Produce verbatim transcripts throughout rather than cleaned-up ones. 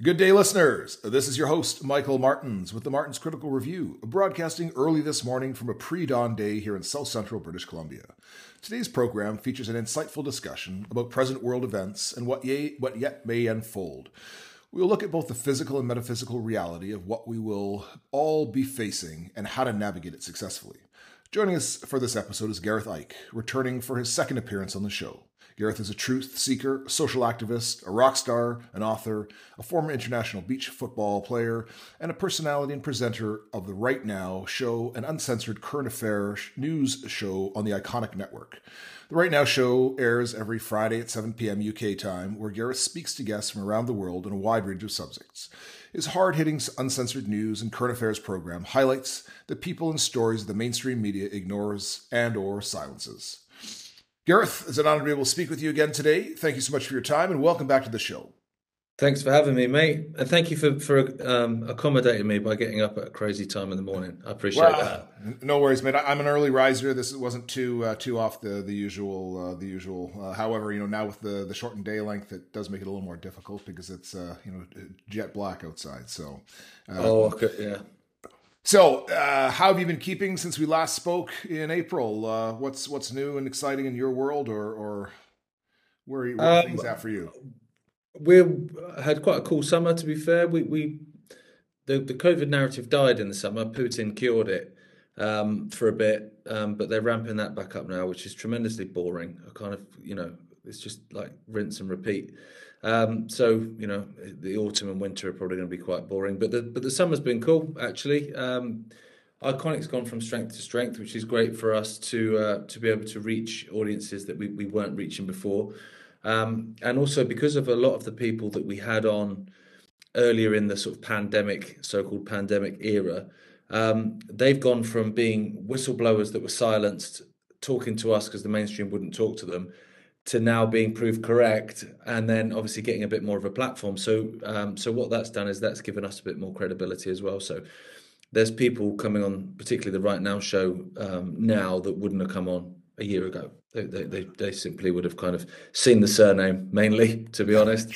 Good day, listeners. This is your host, Michael Martins, with the Martins Critical Review, broadcasting early this morning from a pre-dawn day here in South Central British Columbia. Today's program features an insightful discussion about present world events and what, ye- what yet may unfold. We'll look at both the physical and metaphysical reality of what we will all be facing and how to navigate it successfully. Joining us for this episode is Gareth Icke, returning for his second appearance on the show. Gareth is a truth seeker, a social activist, a rock star, an author, a former international beach football player, and a personality and presenter of the Right Now show, an uncensored current affair news show on the Ickonic network. The Right Now show airs every Friday at seven p.m. U K time, where Gareth speaks to guests from around the world on a wide range of subjects. His hard-hitting, uncensored news and current affairs program highlights the people and stories the mainstream media ignores and or silences. Gareth, it's an honor to be able to speak with you again today. Thank you so much for your time and welcome back to the show. Thanks for having me, mate. And thank you for, for um, accommodating me by getting up at a crazy time in the morning. I appreciate well, that. No worries, mate. I'm an early riser. This wasn't too uh, too off the, the usual. Uh, the usual. Uh, however, you know, now with the, the shortened day length, it does make it a little more difficult because it's, uh, you know, jet black outside. So, uh, Oh, okay. Yeah. So, uh, how have you been keeping since we last spoke in April? Uh, what's what's new and exciting in your world, or or where are, you, where are um, things at for you? We had quite a cool summer, to be fair. We we the, the COVID narrative died in the summer. Putin cured it um, for a bit, um, but they're ramping that back up now, which is tremendously boring. I kind of, you know, it's just like rinse and repeat. Um, so, you know, the autumn and winter are probably going to be quite boring, but the, but the summer's been cool, actually. Um, Ickonic's gone from strength to strength, which is great for us to uh, to be able to reach audiences that we, we weren't reaching before. Um, and also because of a lot of the people that we had on earlier in the sort of pandemic, so-called pandemic era, um, they've gone from being whistleblowers that were silenced, talking to us because the mainstream wouldn't talk to them, to now being proved correct, and then obviously getting a bit more of a platform. So um, so what that's done is that's given us a bit more credibility as well. So there's people coming on, particularly the Right Now show um, now, that wouldn't have come on a year ago. They, they, they, they simply would have kind of seen the surname mainly, to be honest.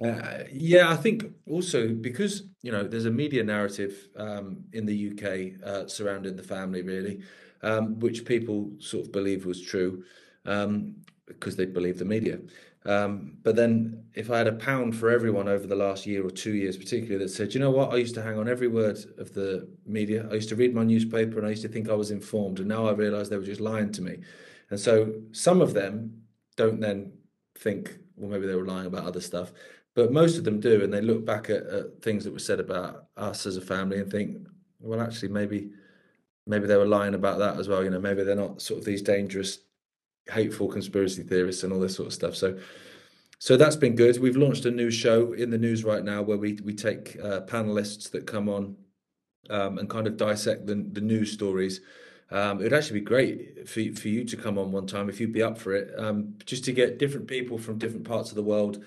Uh, yeah, I think also because, you know, there's a media narrative um, in the U K uh, surrounding the family, really, um, which people sort of believe was true. Um, because they believe the media. Um, but then if I had a pound for everyone over the last year or two years, particularly, that said, you know what, I used to hang on every word of the media. I used to read my newspaper and I used to think I was informed. And now I realise they were just lying to me. And so some of them don't then think, well, maybe they were lying about other stuff. But most of them do. And they look back at, at things that were said about us as a family and think, well, actually, maybe maybe they were lying about that as well. You know, maybe they're not sort of these dangerous hateful conspiracy theorists and all this sort of stuff. So so that's been good. We've launched a new show in the news right now where we we take uh, panelists that come on um, and kind of dissect the, the news stories. Um, it'd actually be great for, for you to come on one time if you'd be up for it, um, just to get different people from different parts of the world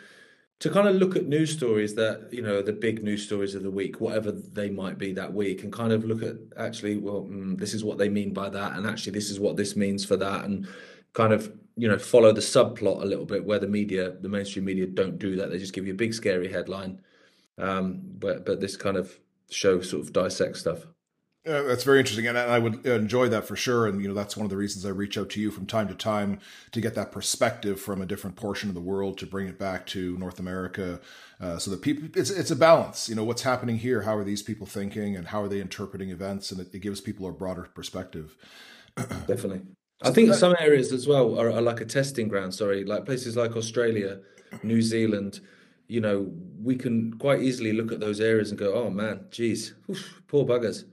to kind of look at news stories that, you know, the big news stories of the week, whatever they might be that week, and kind of look at actually, well, mm, this is what they mean by that. And actually, this is what this means for that. And kind of, you know, follow the subplot a little bit where the media, the mainstream media don't do that. They just give you a big scary headline. Um, but but this kind of show sort of dissects stuff. Uh, that's very interesting. And I would enjoy that for sure. And, you know, that's one of the reasons I reach out to you from time to time to get that perspective from a different portion of the world to bring it back to North America. Uh, so that people, it's, it's a balance, you know, what's happening here, how are these people thinking and how are they interpreting events? And it, it gives people a broader perspective. Definitely. I think some areas as well are, are like a testing ground, sorry, like places like Australia, New Zealand, you know, we can quite easily look at those areas and go, oh man, geez, oof, poor buggers,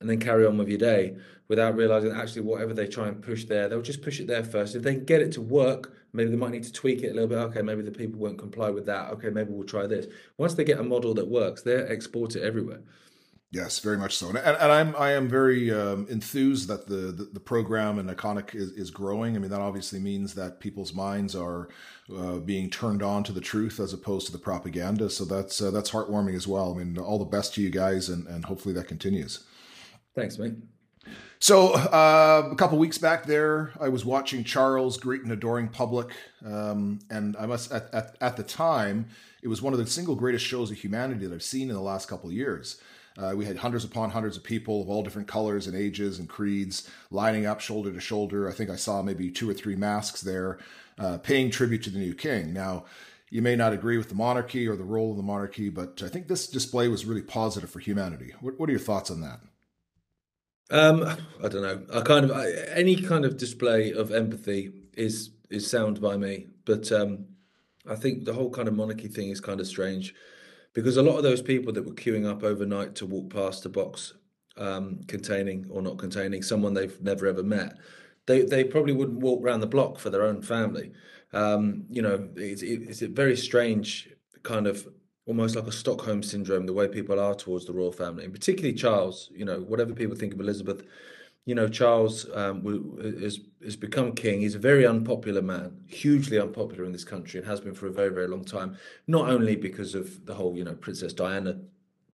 and then carry on with your day without realising actually whatever they try and push there, they'll just push it there first. If they can get it to work, maybe they might need to tweak it a little bit. Okay, maybe the people won't comply with that. Okay, maybe we'll try this. Once they get a model that works, they'll export it everywhere. Yes, very much so, and, and I'm I am very um, enthused that the, the, the program and Ickonic is, is growing. I mean, that obviously means that people's minds are uh, being turned on to the truth as opposed to the propaganda. So that's uh, that's heartwarming as well. I mean, all the best to you guys, and, and hopefully that continues. Thanks, mate. So uh, a couple of weeks back there, I was watching Charles greet an adoring public. Um, and I must, at, at, at the time, it was one of the single greatest shows of humanity that I've seen in the last couple of years. Uh, we had hundreds upon hundreds of people of all different colors and ages and creeds lining up shoulder to shoulder. I think I saw maybe two or three masks there, uh, paying tribute to the new king. Now, you may not agree with the monarchy or the role of the monarchy, but I think this display was really positive for humanity. What, what are your thoughts on that? Um, I don't know. I kind of I, any kind of display of empathy is is sound by me, but um, I think the whole kind of monarchy thing is kind of strange, because a lot of those people that were queuing up overnight to walk past a box um, containing or not containing someone they've never ever met, they they probably wouldn't walk around the block for their own family. Um, you know, it's, it's a very strange kind of, almost like a Stockholm syndrome, the way people are towards the royal family, and particularly Charles. You know, whatever people think of Elizabeth, you know, Charles um, has, has become king. He's a very unpopular man, hugely unpopular in this country, and has been for a very, very long time, not only because of the whole, you know, Princess Diana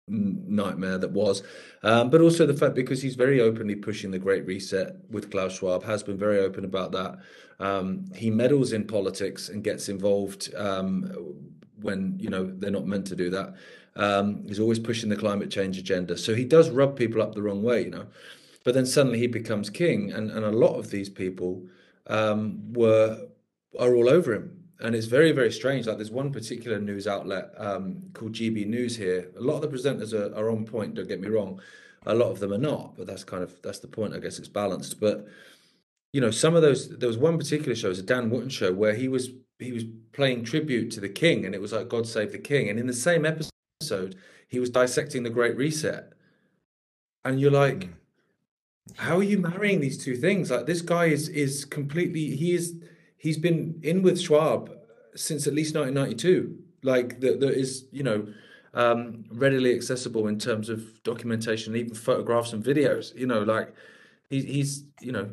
nightmare that was, um, but also the fact because he's very openly pushing the Great Reset with Klaus Schwab, has been very open about that. Um, he meddles in politics and gets involved um when, you know, they're not meant to do that. Um, he's always pushing the climate change agenda. So he does rub people up the wrong way, you know, but then suddenly he becomes king. And, and a lot of these people um, were are all over him. And it's very, very strange. Like, there's one particular news outlet um, called G B News here. A lot of the presenters are, are on point, don't get me wrong. A lot of them are not, but that's kind of, that's the point. I guess it's balanced. But, you know, some of those, there was one particular show, it was a Dan Wooten show, where he was, he was playing tribute to the king, and it was like, God save the king. And in the same episode, he was dissecting the Great Reset. And you're like, mm. how are you marrying these two things? Like, this guy is, is completely, he is, he's been in with Schwab since at least nineteen ninety-two. Like, that is, you know, um, readily accessible in terms of documentation, even photographs and videos, you know, like he, he's, you know,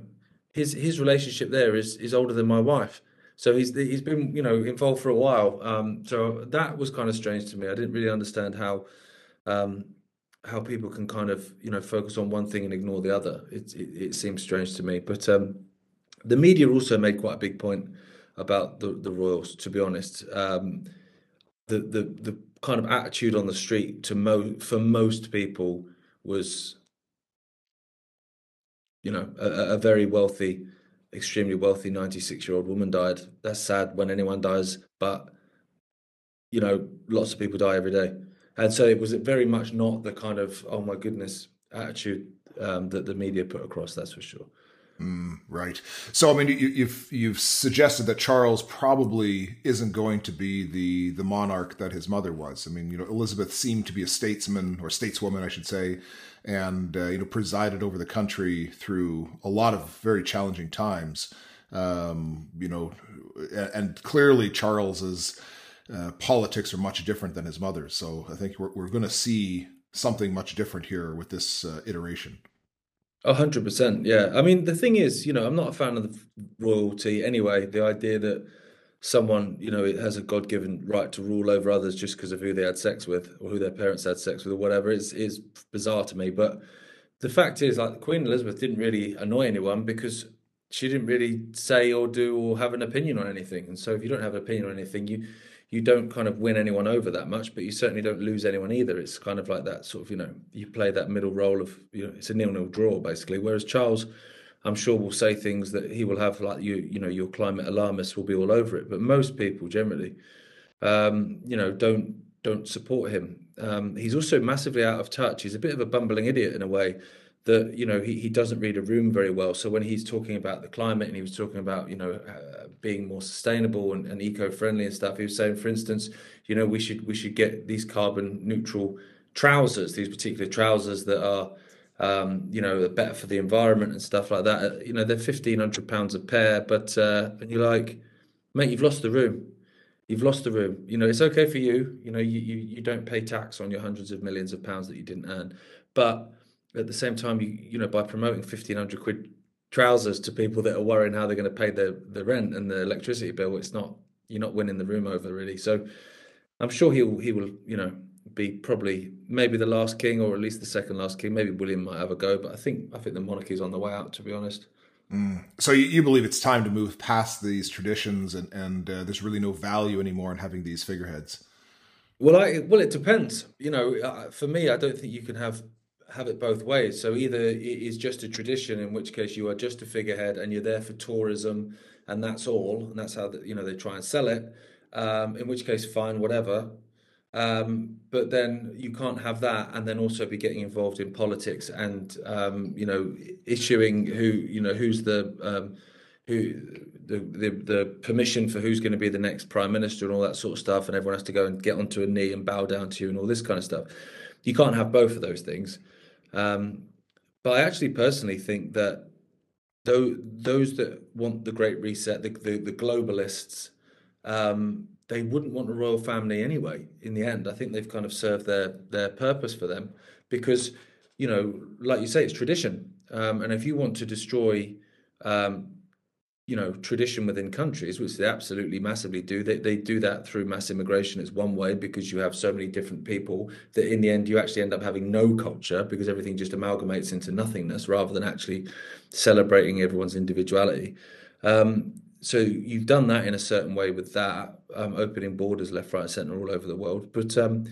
his, his relationship there is, is older than my wife. So he's he's been, you know, involved for a while. Um, so that was kind of strange to me. I didn't really understand how um, how people can kind of, you know, focus on one thing and ignore the other. It it, it seems strange to me. But um, the media also made quite a big point about the, the royals, to be honest. Um, the, the the kind of attitude on the street to mo- for most people was, you know, a, a very wealthy, extremely wealthy ninety-six-year-old woman died. That's sad when anyone dies, but, you know, lots of people die every day. And so it was very much not the kind of, oh my goodness, attitude um, that the media put across, that's for sure. Mm, right. So, I mean, you, you've you've suggested that Charles probably isn't going to be the, the monarch that his mother was. I mean, you know, Elizabeth seemed to be a statesman, or stateswoman, I should say, and, uh, you know, presided over the country through a lot of very challenging times. Um, you know, and clearly Charles's uh, politics are much different than his mother. So I think we're, we're going to see something much different here with this uh, iteration. A hundred percent. Yeah. I mean, the thing is, you know, I'm not a fan of the royalty anyway. The idea that someone, you know, has a God-given right to rule over others just because of who they had sex with or who their parents had sex with or whatever is, is bizarre to me. But the fact is, like, Queen Elizabeth didn't really annoy anyone because she didn't really say or do or have an opinion on anything. And so if you don't have an opinion on anything, you, you don't kind of win anyone over that much, but you certainly don't lose anyone either. It's kind of like that sort of, you know, you play that middle role of, you know, it's a nil-nil draw basically. Whereas Charles, I'm sure, will say things that he will have, like, you, you know, your climate alarmists will be all over it. But most people generally, um, you know, don't, don't support him. Um, he's also massively out of touch. He's a bit of a bumbling idiot in a way that, you know, he, he doesn't read a room very well. So when he's talking about the climate and he was talking about, you know, uh, being more sustainable and, and eco-friendly and stuff, he was saying, for instance, you know, we should we should get these carbon neutral trousers, these particular trousers that are, um, you know, better for the environment and stuff like that. You know, they're fifteen hundred pounds a pair, but uh, and you're like, mate, you've lost the room. You've lost the room. You know, it's okay for you. You know, you, you, you don't pay tax on your hundreds of millions of pounds that you didn't earn. But at the same time, you you know, by promoting fifteen hundred quid trousers to people that are worrying how they're going to pay their, their rent and the electricity bill, it's not, you're not winning the room over really. So I'm sure he'll, he will, you know, be probably maybe the last king, or at least the second last king. Maybe William might have a go, but I think I think the monarchy is on the way out, to be honest. Mm. So you, you believe it's time to move past these traditions, and and uh, there's really no value anymore in having these figureheads. Well, I well it depends. You know, uh, for me, I don't think you can have have it both ways. So either it is just a tradition, in which case you are just a figurehead and you're there for tourism, and that's all, and that's how the, you know they try and sell it. Um, in which case, fine, whatever. Um, but then you can't have that and then also be getting involved in politics and, um, you know, issuing who, you know, who's the, um, who the, the, the permission for who's going to be the next prime minister and all that sort of stuff. And everyone has to go and get onto a knee and bow down to you and all this kind of stuff. You can't have both of those things. Um, but I actually personally think that though, those that want the Great Reset, the, the, the globalists, um, they wouldn't want a royal family anyway. In the end, I think they've kind of served their their purpose for them, because, you know, like you say, it's tradition. Um, and if you want to destroy, um, you know, tradition within countries, which they absolutely massively do, they, they do that through mass immigration. It's one way, because you have so many different people that in the end, you actually end up having no culture, because everything just amalgamates into nothingness rather than actually celebrating everyone's individuality. Um, So you've done that in a certain way with that, um, opening borders left, right, and centre all over the world. But um,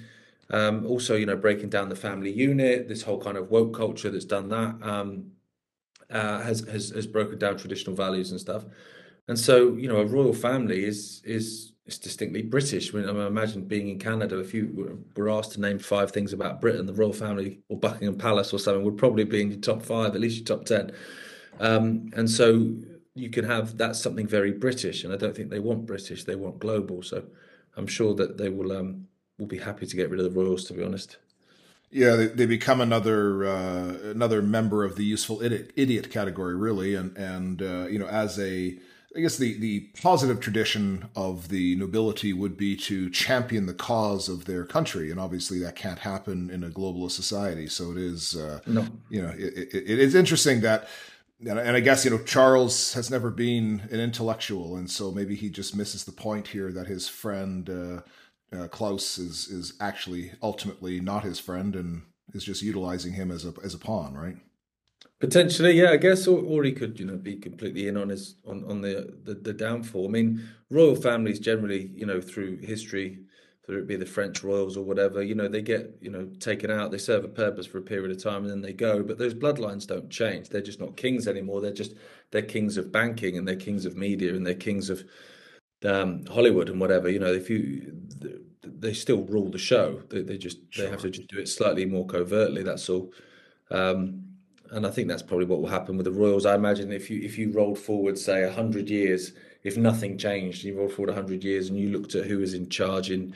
um, also, you know, breaking down the family unit, this whole kind of woke culture that's done that um, uh, has, has has broken down traditional values and stuff. And so, you know, a royal family is is, is distinctly British. I mean, I imagine being in Canada, if you were asked to name five things about Britain, the royal family or Buckingham Palace or something would probably be in your top five, at least your top ten. Um, and so... you can have that's something very British, and I don't think they want British, they want global. So I'm sure that they will um will be happy to get rid of the royals, to be honest. Yeah, they, they become another uh, another member of the useful idiot, idiot category, really. And and uh, you know, as a I guess the the positive tradition of the nobility would be to champion the cause of their country, and obviously that can't happen in a globalist society. So it is uh, no. you know it, it, it is interesting that. And I guess, you know, Charles has never been an intellectual, and so maybe he just misses the point here that his friend uh, uh, Klaus is is actually ultimately not his friend and is just utilizing him as a as a pawn, right? Potentially, yeah, I guess, or, or he could, you know, be completely in on his on on the, the the downfall. I mean, royal families generally, you know, through history, whether it be the French royals or whatever, you know, they get, you know, taken out, they serve a purpose for a period of time and then they go, but those bloodlines don't change. They're just not kings anymore. They're just, they're kings of banking and they're kings of media and they're kings of um, Hollywood and whatever, you know, if you, they still rule the show. They, they just, sure. they have to just do it slightly more covertly, that's all. Um, and I think that's probably what will happen with the royals. I imagine if you, if you rolled forward, say a hundred years, if nothing changed, you rolled forward a hundred years and you looked at who was in charge in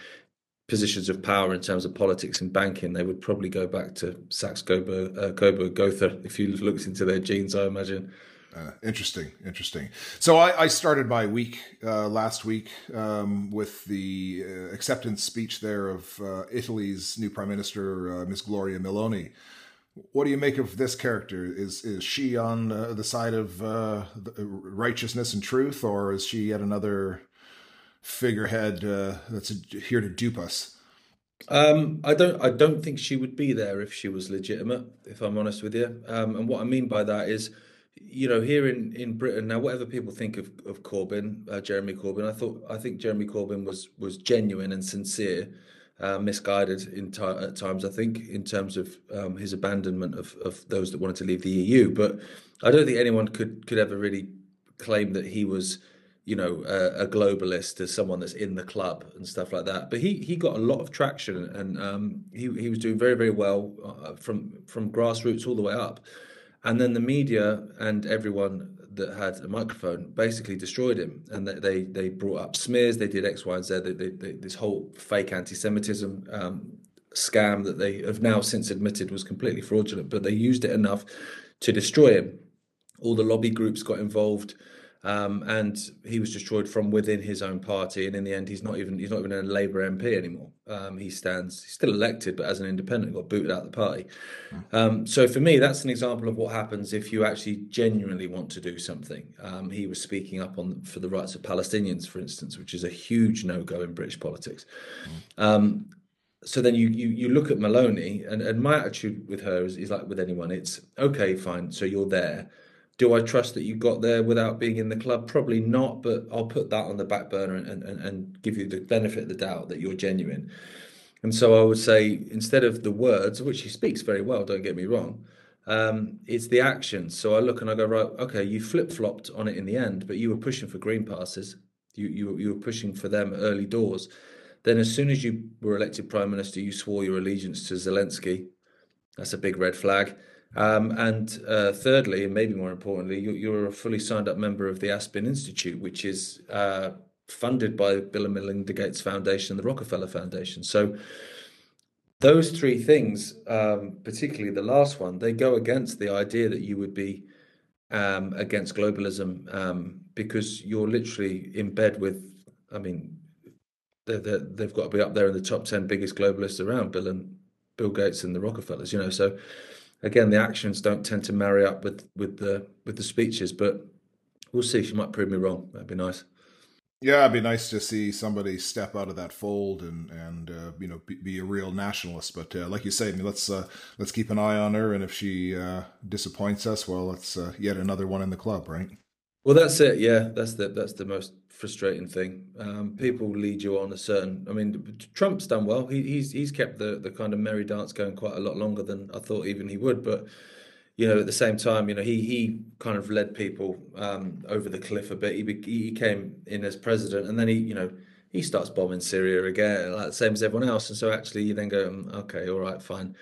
positions of power in terms of politics and banking, they would probably go back to Saxe Coburg, uh, Coburg Gotha if you looked into their genes, I imagine. Uh, interesting, interesting. So I, I started my week uh, last week um, with the uh, acceptance speech there of uh, Italy's new Prime Minister, uh, Miss Gloria Meloni. What do you make of this character? Is is she on uh, the side of uh, righteousness and truth, or is she yet another figurehead uh, that's a, here to dupe us? Um, I don't. I don't think she would be there if she was legitimate, if I'm honest with you. Um, and what I mean by that is, you know, here in, in Britain now, whatever people think of of Corbyn, uh, Jeremy Corbyn, I thought I think Jeremy Corbyn was was genuine and sincere. Uh, misguided in t- at times, I think, in terms of um, his abandonment of, of those that wanted to leave the E U. But I don't think anyone could could ever really claim that he was, you know, a, a globalist, as someone that's in the club and stuff like that. But he he got a lot of traction, and um, he he was doing very very well uh, from from grassroots all the way up. And then the media and everyone that had a microphone basically destroyed him, and they they, they brought up smears. They did X, Y, and Z. They, they, they, this whole fake anti-Semitism um, scam that they have now since admitted was completely fraudulent, but they used it enough to destroy him. All the lobby groups got involved, um, and he was destroyed from within his own party. And in the end, he's not even he's not even a Labour M P anymore. Um, he stands he's still elected, but as an independent, got booted out of the party. Um, so for me, that's an example of what happens if you actually genuinely want to do something. Um, he was speaking up on for the rights of Palestinians, for instance, which is a huge no-go in British politics. Um, so then you you you look at Meloni, and, and my attitude with her is, is like with anyone, it's okay, fine, so you're there. Do I trust that you got there without being in the club? Probably not, but I'll put that on the back burner and, and, and give you the benefit of the doubt that you're genuine. And so I would say, instead of the words, which she speaks very well, don't get me wrong, um, it's the actions. So I look and I go, right, okay, you flip-flopped on it in the end, but you were pushing for green passes. You, you, you were pushing for them early doors. Then as soon as you were elected Prime Minister, you swore your allegiance to Zelensky. That's a big red flag. Um, and uh, thirdly, and maybe more importantly, you, you're a fully signed up member of the Aspen Institute, which is uh, funded by Bill and Melinda Gates Foundation, the Rockefeller Foundation. So those three things, um, particularly the last one, they go against the idea that you would be um, against globalism, um, because you're literally in bed with, I mean, They're, they're, they've got to be up there in the top ten biggest globalists around, Bill and Bill Gates and the Rockefellers, you know. So again, the actions don't tend to marry up with with the with the speeches, but we'll see. She might prove me wrong. That'd be nice. Yeah, it'd be nice to see somebody step out of that fold and and uh, you know, be, be a real nationalist. But uh, like you say, I mean, let's uh, let's keep an eye on her, and if she uh, disappoints us, well, it's uh, yet another one in the club, right? Well, that's it. Yeah, that's the that's the most frustrating thing. Um, people lead you on a certain. I mean, Trump's done well. He, he's he's kept the the kind of merry dance going quite a lot longer than I thought even he would. But you know, at the same time, you know, he he kind of led people um, over the cliff a bit. He he came in as president, and then he you know he starts bombing Syria again, like the same as everyone else. And so actually, you then go, okay, all right, fine.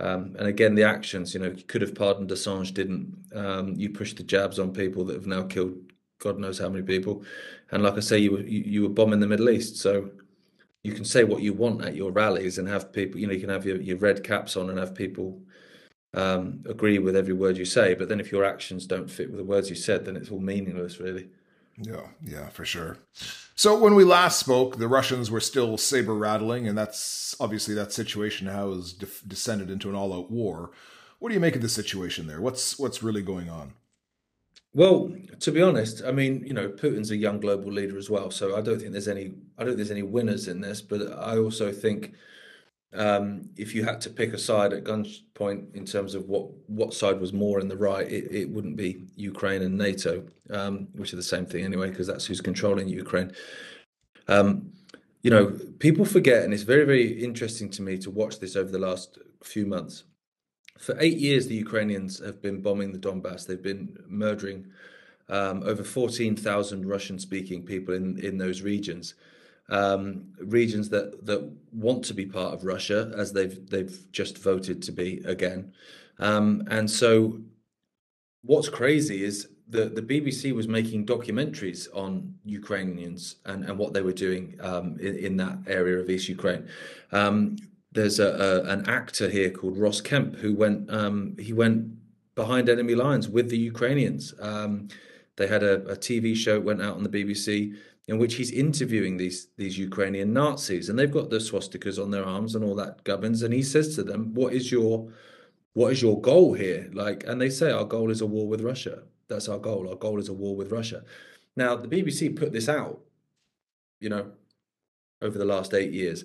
Um, and again, the actions, you know, you could have pardoned Assange, didn't. Um, you pushed the jabs on people that have now killed God knows how many people. And like I say, you were, you, you were bombing the Middle East. So you can say what you want at your rallies and have people, you know, you can have your, your red caps on and have people um, agree with every word you say. But then if your actions don't fit with the words you said, then it's all meaningless, really. Yeah, yeah, for sure. So when we last spoke, the Russians were still saber rattling, and that's obviously that situation now has de- descended into an all-out war. What do you make of the situation there? What's what's really going on? Well, to be honest, I mean, you know, Putin's a young global leader as well, so I don't think there's any I don't think there's any winners in this. But I also think um, if you had to pick a side at gunpoint in terms of what what side was more in the right, it, it wouldn't be Ukraine and NATO, um, which are the same thing anyway, because that's who's controlling Ukraine. Um, you know, people forget, and it's very, very interesting to me to watch this over the last few months. For eight years, the Ukrainians have been bombing the Donbass. They've been murdering um, over fourteen thousand Russian-speaking people in, in those regions. Um, regions that, that want to be part of Russia, as they've they've just voted to be again. Um, and so what's crazy is the, the B B C was making documentaries on Ukrainians and, and what they were doing um, in, in that area of East Ukraine. Um, there's a, a, an actor here called Ross Kemp who went um, he went behind enemy lines with the Ukrainians. Um, they had a, a T V show that went out on the B B C in which he's interviewing these these Ukrainian Nazis, and they've got the swastikas on their arms and all that gubbins. And he says to them, "What is your, what is your goal here?" Like, and they say, "Our goal is a war with Russia. That's our goal. Our goal is a war with Russia." Now, the B B C put this out, you know, over the last eight years,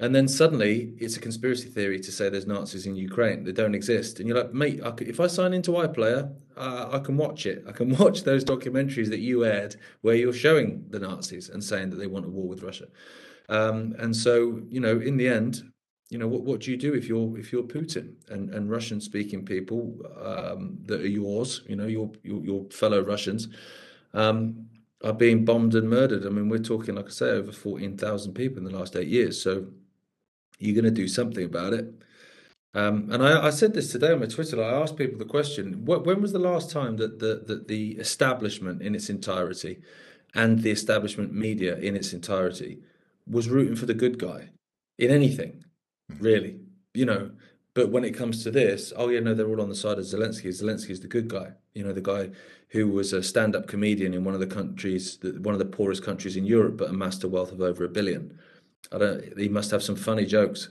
and then suddenly it's a conspiracy theory to say there's Nazis in Ukraine. They don't exist. And you're like, mate, I could, if I sign into iPlayer, Uh, I can watch it. I can watch those documentaries that you aired where you're showing the Nazis and saying that they want a war with Russia. Um, and so, you know, in the end, you know, what, what do you do if you're if you're Putin and, and Russian speaking people um, that are yours, you know, your your, your fellow Russians um, are being bombed and murdered? I mean, we're talking, like I say, over fourteen thousand people in the last eight years. So you're going to do something about it. Um, and I, I said this today on my Twitter. Like, I asked people the question: what, when was the last time that the, that the establishment in its entirety, and the establishment media in its entirety, was rooting for the good guy in anything, really? You know. But when it comes to this, oh yeah, no, they're all on the side of Zelensky. Zelensky is the good guy. You know, the guy who was a stand-up comedian in one of the countries, one of the poorest countries in Europe, but amassed a wealth of over a billion. I don't. He must have some funny jokes.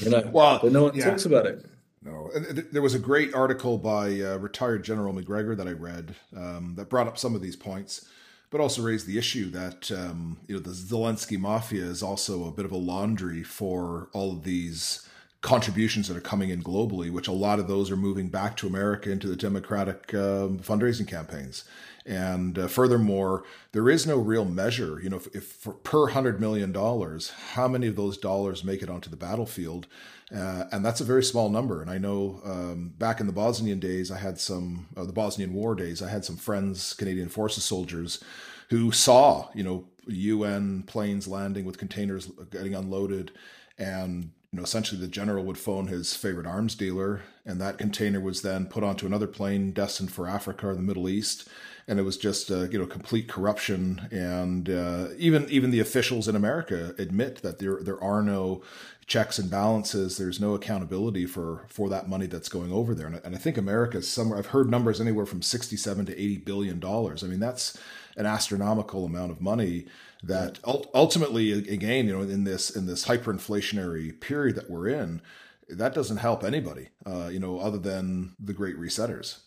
You know, well, but no one yeah. talks about it. No, there was a great article by uh, retired General McGregor that I read um, that brought up some of these points. but also raised the issue that um, you know the Zelensky mafia is also a bit of a laundry for all of these contributions that are coming in globally, which a lot of those are moving back to America into the Democratic um, fundraising campaigns. And uh, furthermore, there is no real measure, you know, if, if for, per one hundred million dollars, how many of those dollars make it onto the battlefield? Uh, and that's a very small number. And I know um, back in the Bosnian days, I had some, uh, the Bosnian War days, I had some friends, Canadian Forces soldiers, who saw, you know, U N planes landing with containers getting unloaded, and you know, essentially the general would phone his favorite arms dealer, and that container was then put onto another plane destined for Africa or the Middle East. And it was just, uh, you know, complete corruption. And uh, even even the officials in America admit that there there are no checks and balances. There's no accountability for for that money that's going over there. And, and I think America is somewhere, I've heard numbers anywhere from sixty-seven to eighty billion dollars. I mean, that's an astronomical amount of money that ultimately, again, you know, in this in this hyperinflationary period that we're in, that doesn't help anybody, uh, you know, other than the Great Resetters.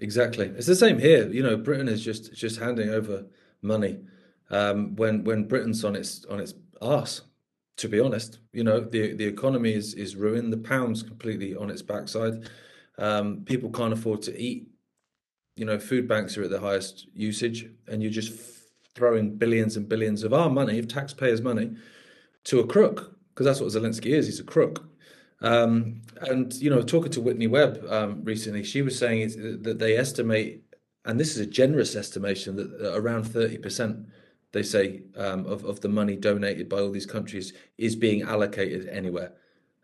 Exactly. It's the same here. You know, Britain is just just handing over money um, when when Britain's on its on its arse, to be honest. You know, the, the economy is, is ruined. The pound's completely on its backside. Um, people can't afford to eat. You know, food banks are at the highest usage, and you're just throwing billions and billions of our money, of taxpayers' money, to a crook, because that's what Zelensky is. He's a crook. Um, and, you know, talking to Whitney Webb um, recently, she was saying it's, that they estimate, and this is a generous estimation, that around thirty percent, they say, um, of, of the money donated by all these countries is being allocated anywhere.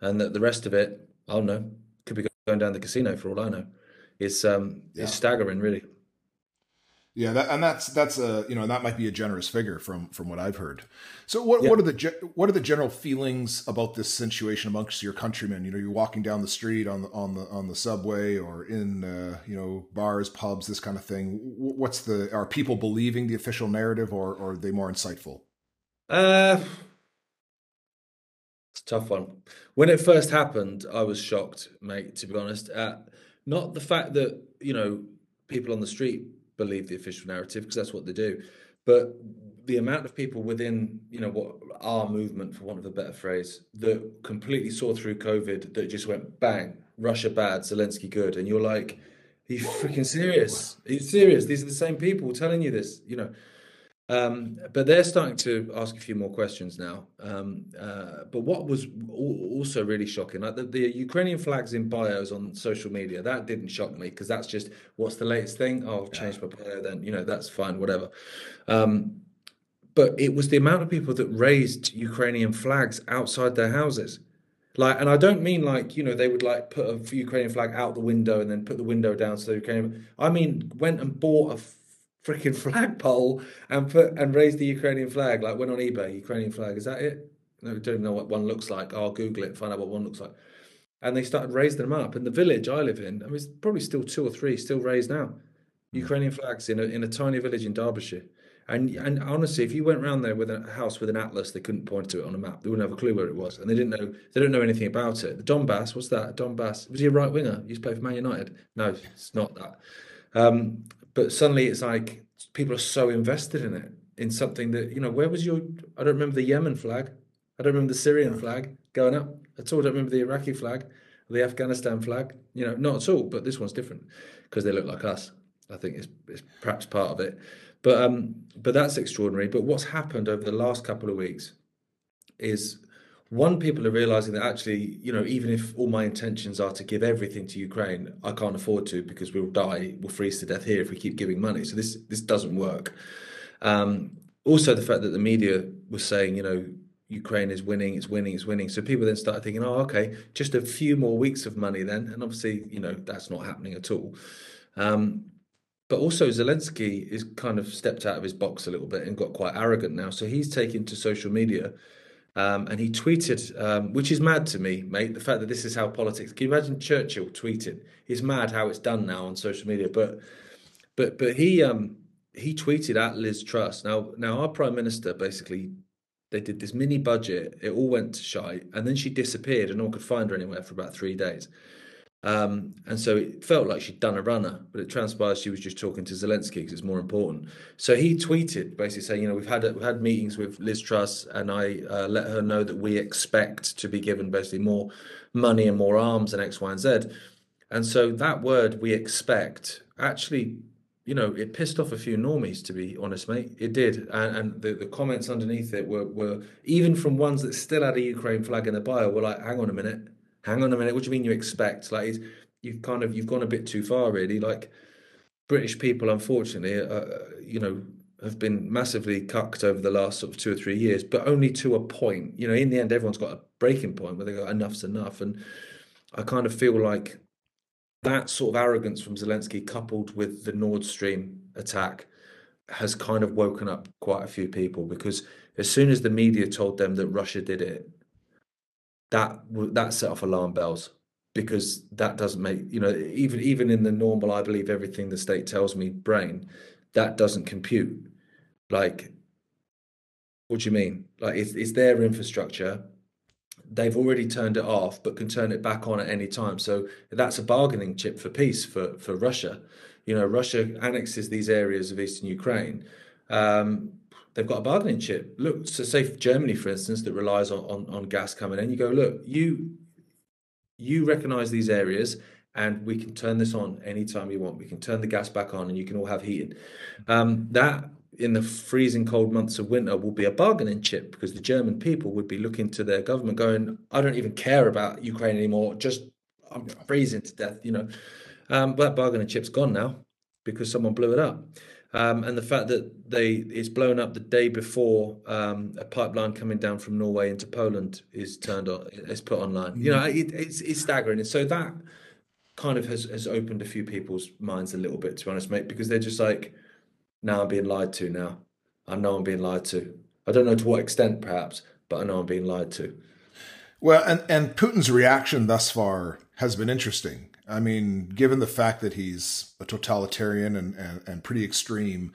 And that the rest of it, I don't know, could be going down the casino for all I know. It's, um, yeah. It's staggering, really. Yeah, that, and that's that's a you know that might be a generous figure from from what I've heard. So what yeah. what are the what are the general feelings about this situation amongst your countrymen? You know, you're walking down the street on the on the on the subway or in uh, you know bars, pubs, this kind of thing. What's the are people believing the official narrative, or, or are they more insightful? Uh, it's a tough one. When it first happened, I was shocked, mate. To be honest, uh, not the fact that you know people on the street believe the official narrative, because that's what they do, but the amount of people within you know what our movement, for want of a better phrase, that completely saw through COVID, that just went bang, Russia bad, Zelensky good, and you're like, are you freaking serious? Are you serious? These are the same people telling you this, you know. Um, but they're starting to ask a few more questions now. Um, uh, but what was also really shocking, like the, the Ukrainian flags in bios on social media, that didn't shock me, because that's just, what's the latest thing? Oh, I've changed my bio then, you know, that's fine, whatever. Um, but it was the amount of people that raised Ukrainian flags outside their houses. Like, and I don't mean like, you know, they would like put a Ukrainian flag out the window and then put the window down so the Ukrainian, I mean, went and bought a freaking flagpole and put and raised the Ukrainian flag, like went on eBay, Ukrainian flag, is that it? No, don't know what one looks like. I'll Google it, find out what one looks like. And they started raising them up. And the village I live in, I mean, it's probably still two or three still raised now. Mm. Ukrainian flags in a, in a tiny village in Derbyshire. And and honestly, if you went round there with a house with an atlas, they couldn't point to it on a map. They wouldn't have a clue where it was. And they didn't know, they don't know anything about it. The Donbass, what's that? Donbass, was he a right winger? He used to play for Man United. No, it's not that. Um, But suddenly it's like people are so invested in it, in something that, you know, where was your, I don't remember the Yemen flag. I don't remember the Syrian flag going up at all. I don't remember the Iraqi flag, the Afghanistan flag, you know, not at all. But this one's different because they look like us. I think it's, it's perhaps part of it. But um, but that's extraordinary. But what's happened over the last couple of weeks is, one, people are realizing that actually, you know, even if all my intentions are to give everything to Ukraine, I can't afford to, because we'll die, we'll freeze to death here if we keep giving money. So this this doesn't work. Um, also, the fact that the media was saying, you know, Ukraine is winning, it's winning, it's winning. So people then started thinking, oh, okay, just a few more weeks of money then. And obviously, you know, that's not happening at all. Um, but also Zelensky is kind of stepped out of his box a little bit and got quite arrogant now. So he's taken to social media. Um, and he tweeted, um, which is mad to me, mate, the fact that this is how politics, can you imagine Churchill tweeting? It's mad how it's done now on social media. But but but he um, he tweeted at Liz Truss. Now, now our prime minister, basically, they did this mini budget. It all went to shite. And then she disappeared and no one could find her anywhere for about three days. Um, and so it felt like she'd done a runner, but it transpired she was just talking to Zelensky because it's more important. So he tweeted basically saying, you know, we've had we've had meetings with Liz Truss, and I uh, let her know that we expect to be given basically more money and more arms and X, Y, and Z. And so that word "we expect" actually, you know, it pissed off a few normies, to be honest, mate. It did. And, and the, the comments underneath it were, were, even from ones that still had a Ukraine flag in their bio, were like, hang on a minute. Hang on a minute. What do you mean you expect? Like, you've kind of you've gone a bit too far, really. Like, British people, unfortunately, uh, you know, have been massively cucked over the last sort of two or three years, but only to a point. You know, in the end, everyone's got a breaking point where they go, enough's enough. And I kind of feel like that sort of arrogance from Zelensky, coupled with the Nord Stream attack, has kind of woken up quite a few people, because as soon as the media told them that Russia did it, that that set off alarm bells, because that doesn't make, you know, even even in the normal, I believe everything the state tells me brain, that doesn't compute. Like, what do you mean? Like, it's, it's their infrastructure. They've already turned it off, but can turn it back on at any time. So that's a bargaining chip for peace for, for Russia. You know, Russia annexes these areas of eastern Ukraine. Um, They've got a bargaining chip. Look, so say for Germany, for instance, that relies on, on, on gas coming in. You go, look, you you recognise these areas, and we can turn this on anytime you want. We can turn the gas back on, and you can all have heating. Um, that, in the freezing cold months of winter, will be a bargaining chip, because the German people would be looking to their government going, I don't even care about Ukraine anymore. Just, I'm freezing to death, you know. Um, but that bargaining chip's gone now, because someone blew it up. Um, and the fact that they it's blown up the day before um, a pipeline coming down from Norway into Poland is turned on, is put online. You know, it, it's it's staggering. And so that kind of has, has opened a few people's minds a little bit, to be honest, mate, because they're just like, now I'm being lied to now. I know I'm being lied to. I don't know to what extent, perhaps, but I know I'm being lied to. Well, and, and Putin's reaction thus far has been interesting. I mean, given the fact that he's a totalitarian and, and, and pretty extreme,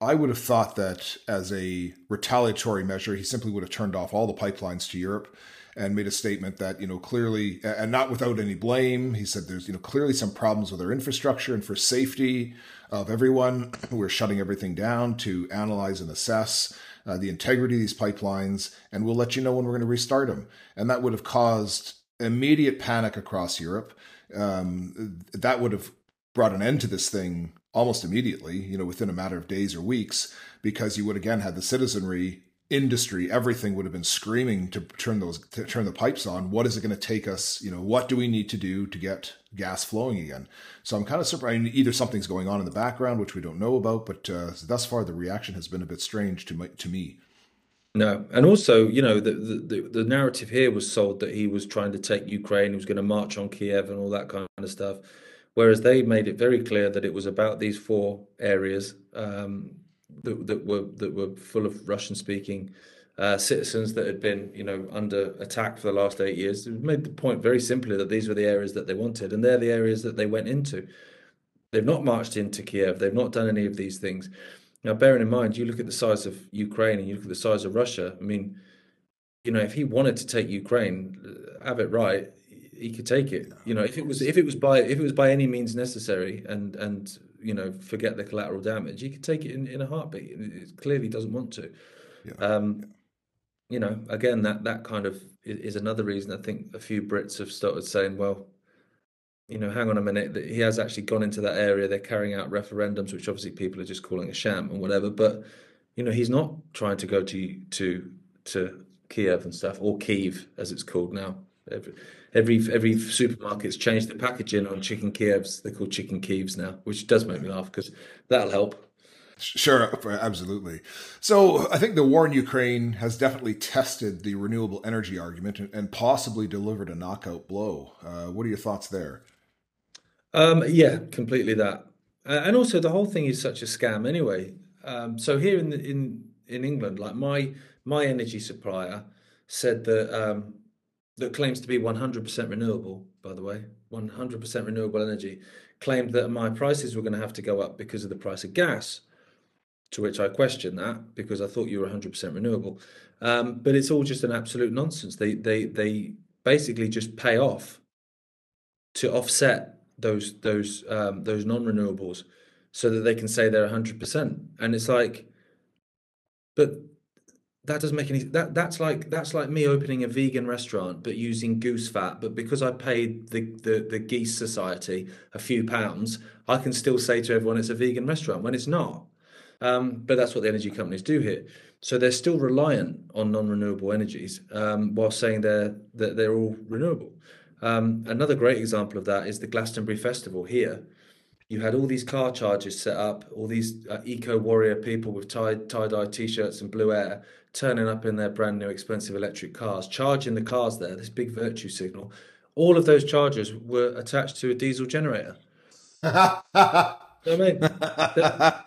I would have thought that as a retaliatory measure, he simply would have turned off all the pipelines to Europe and made a statement that, you know, clearly, and not without any blame, he said there's, you know, clearly some problems with our infrastructure, and for safety of everyone, we're shutting everything down to analyze and assess uh, the integrity of these pipelines, and we'll let you know when we're going to restart them. And that would have caused immediate panic across Europe. Um, that would have brought an end to this thing almost immediately, you know, within a matter of days or weeks, because you would again have the citizenry, industry, everything would have been screaming to turn those, to turn the pipes on. What is it going to take us? You know, what do we need to do to get gas flowing again? So I'm kind of surprised. Either something's going on in the background, which we don't know about, but uh, thus far the reaction has been a bit strange to my, to me. No. And also, you know, the, the the narrative here was sold that he was trying to take Ukraine, he was going to march on Kiev and all that kind of stuff, whereas they made it very clear that it was about these four areas um, that, that were that were full of Russian-speaking uh, citizens that had been, you know, under attack for the last eight years. It made the point very simply that these were the areas that they wanted, and they're the areas that they went into. They've not marched into Kiev. They've not done any of these things. Now, bearing in mind, you look at the size of Ukraine and you look at the size of Russia. I mean, you know, if he wanted to take Ukraine, have it right, he could take it. You know, if it was if it was by if it was by any means necessary, and and you know, forget the collateral damage, he could take it in, in a heartbeat. It clearly doesn't want to. Yeah. Um, yeah. You know, again, that that kind of is another reason I think a few Brits have started saying, well, you know, hang on a minute, he has actually gone into that area. They're carrying out referendums, which obviously people are just calling a sham and whatever. But, you know, he's not trying to go to to to Kiev and stuff, or Kiev, as it's called now. Every every, every supermarket's changed the packaging on chicken Kievs. They're called chicken Kievs now, which does make me laugh, because that'll help. Sure, absolutely. So I think the war in Ukraine has definitely tested the renewable energy argument and possibly delivered a knockout blow. Uh, what are your thoughts there? Um, yeah, completely that. Uh, and also the whole thing is such a scam anyway. Um, so here in, the, in in England, like my my energy supplier said that, um, that claims to be one hundred percent renewable, by the way, one hundred percent renewable energy, claimed that my prices were going to have to go up because of the price of gas, to which I questioned that, because I thought you were one hundred percent renewable. Um, but it's all just an absolute nonsense. They, they, they basically just pay off to offset those those um, those non-renewables, so that they can say they're one hundred percent. And it's like, but that doesn't make any, that that's like that's like me opening a vegan restaurant but using goose fat, but because I paid the the, the Geese Society a few pounds, I can still say to everyone it's a vegan restaurant when it's not. Um, but that's what the energy companies do here. So they're still reliant on non-renewable energies, um, while saying they're, that they're all renewable. Um, another great example of that is the Glastonbury Festival here. You had all these car chargers set up, all these uh, eco-warrior people with tie, tie-dye T-shirts and blue air turning up in their brand new expensive electric cars, charging the cars there, this big virtue signal. All of those chargers were attached to a diesel generator. You know what I mean? That,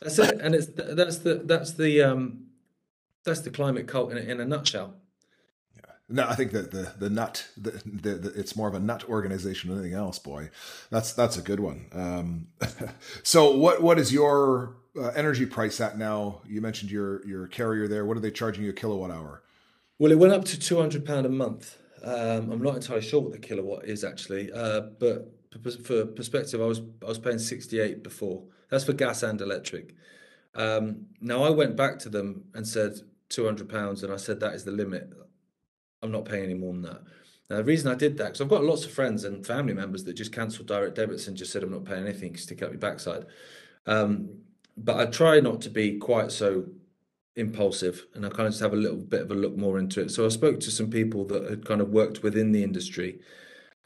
that's it. And it's, that's the, that's the, um, that's the climate cult in a, in a nutshell. No, I think that the the nut, the, the, the, it's more of a nut organization than anything else. Boy, that's that's a good one. Um, so, what what is your uh, energy price at now? You mentioned your your carrier there. What are they charging you a kilowatt hour? Well, it went up to two hundred pound a month. Um, I'm not entirely sure what the kilowatt is actually, uh, but for perspective, I was I was paying sixty eight before. That's for gas and electric. Um, now I went back to them and said two hundred pounds, and I said that is the limit. I'm not paying any more than that. Now, the reason I did that, because I've got lots of friends and family members that just cancelled direct debits and just said, I'm not paying anything, stick up your backside. Um, but I try not to be quite so impulsive, and I kind of just have a little bit of a look more into it. So I spoke to some people that had kind of worked within the industry,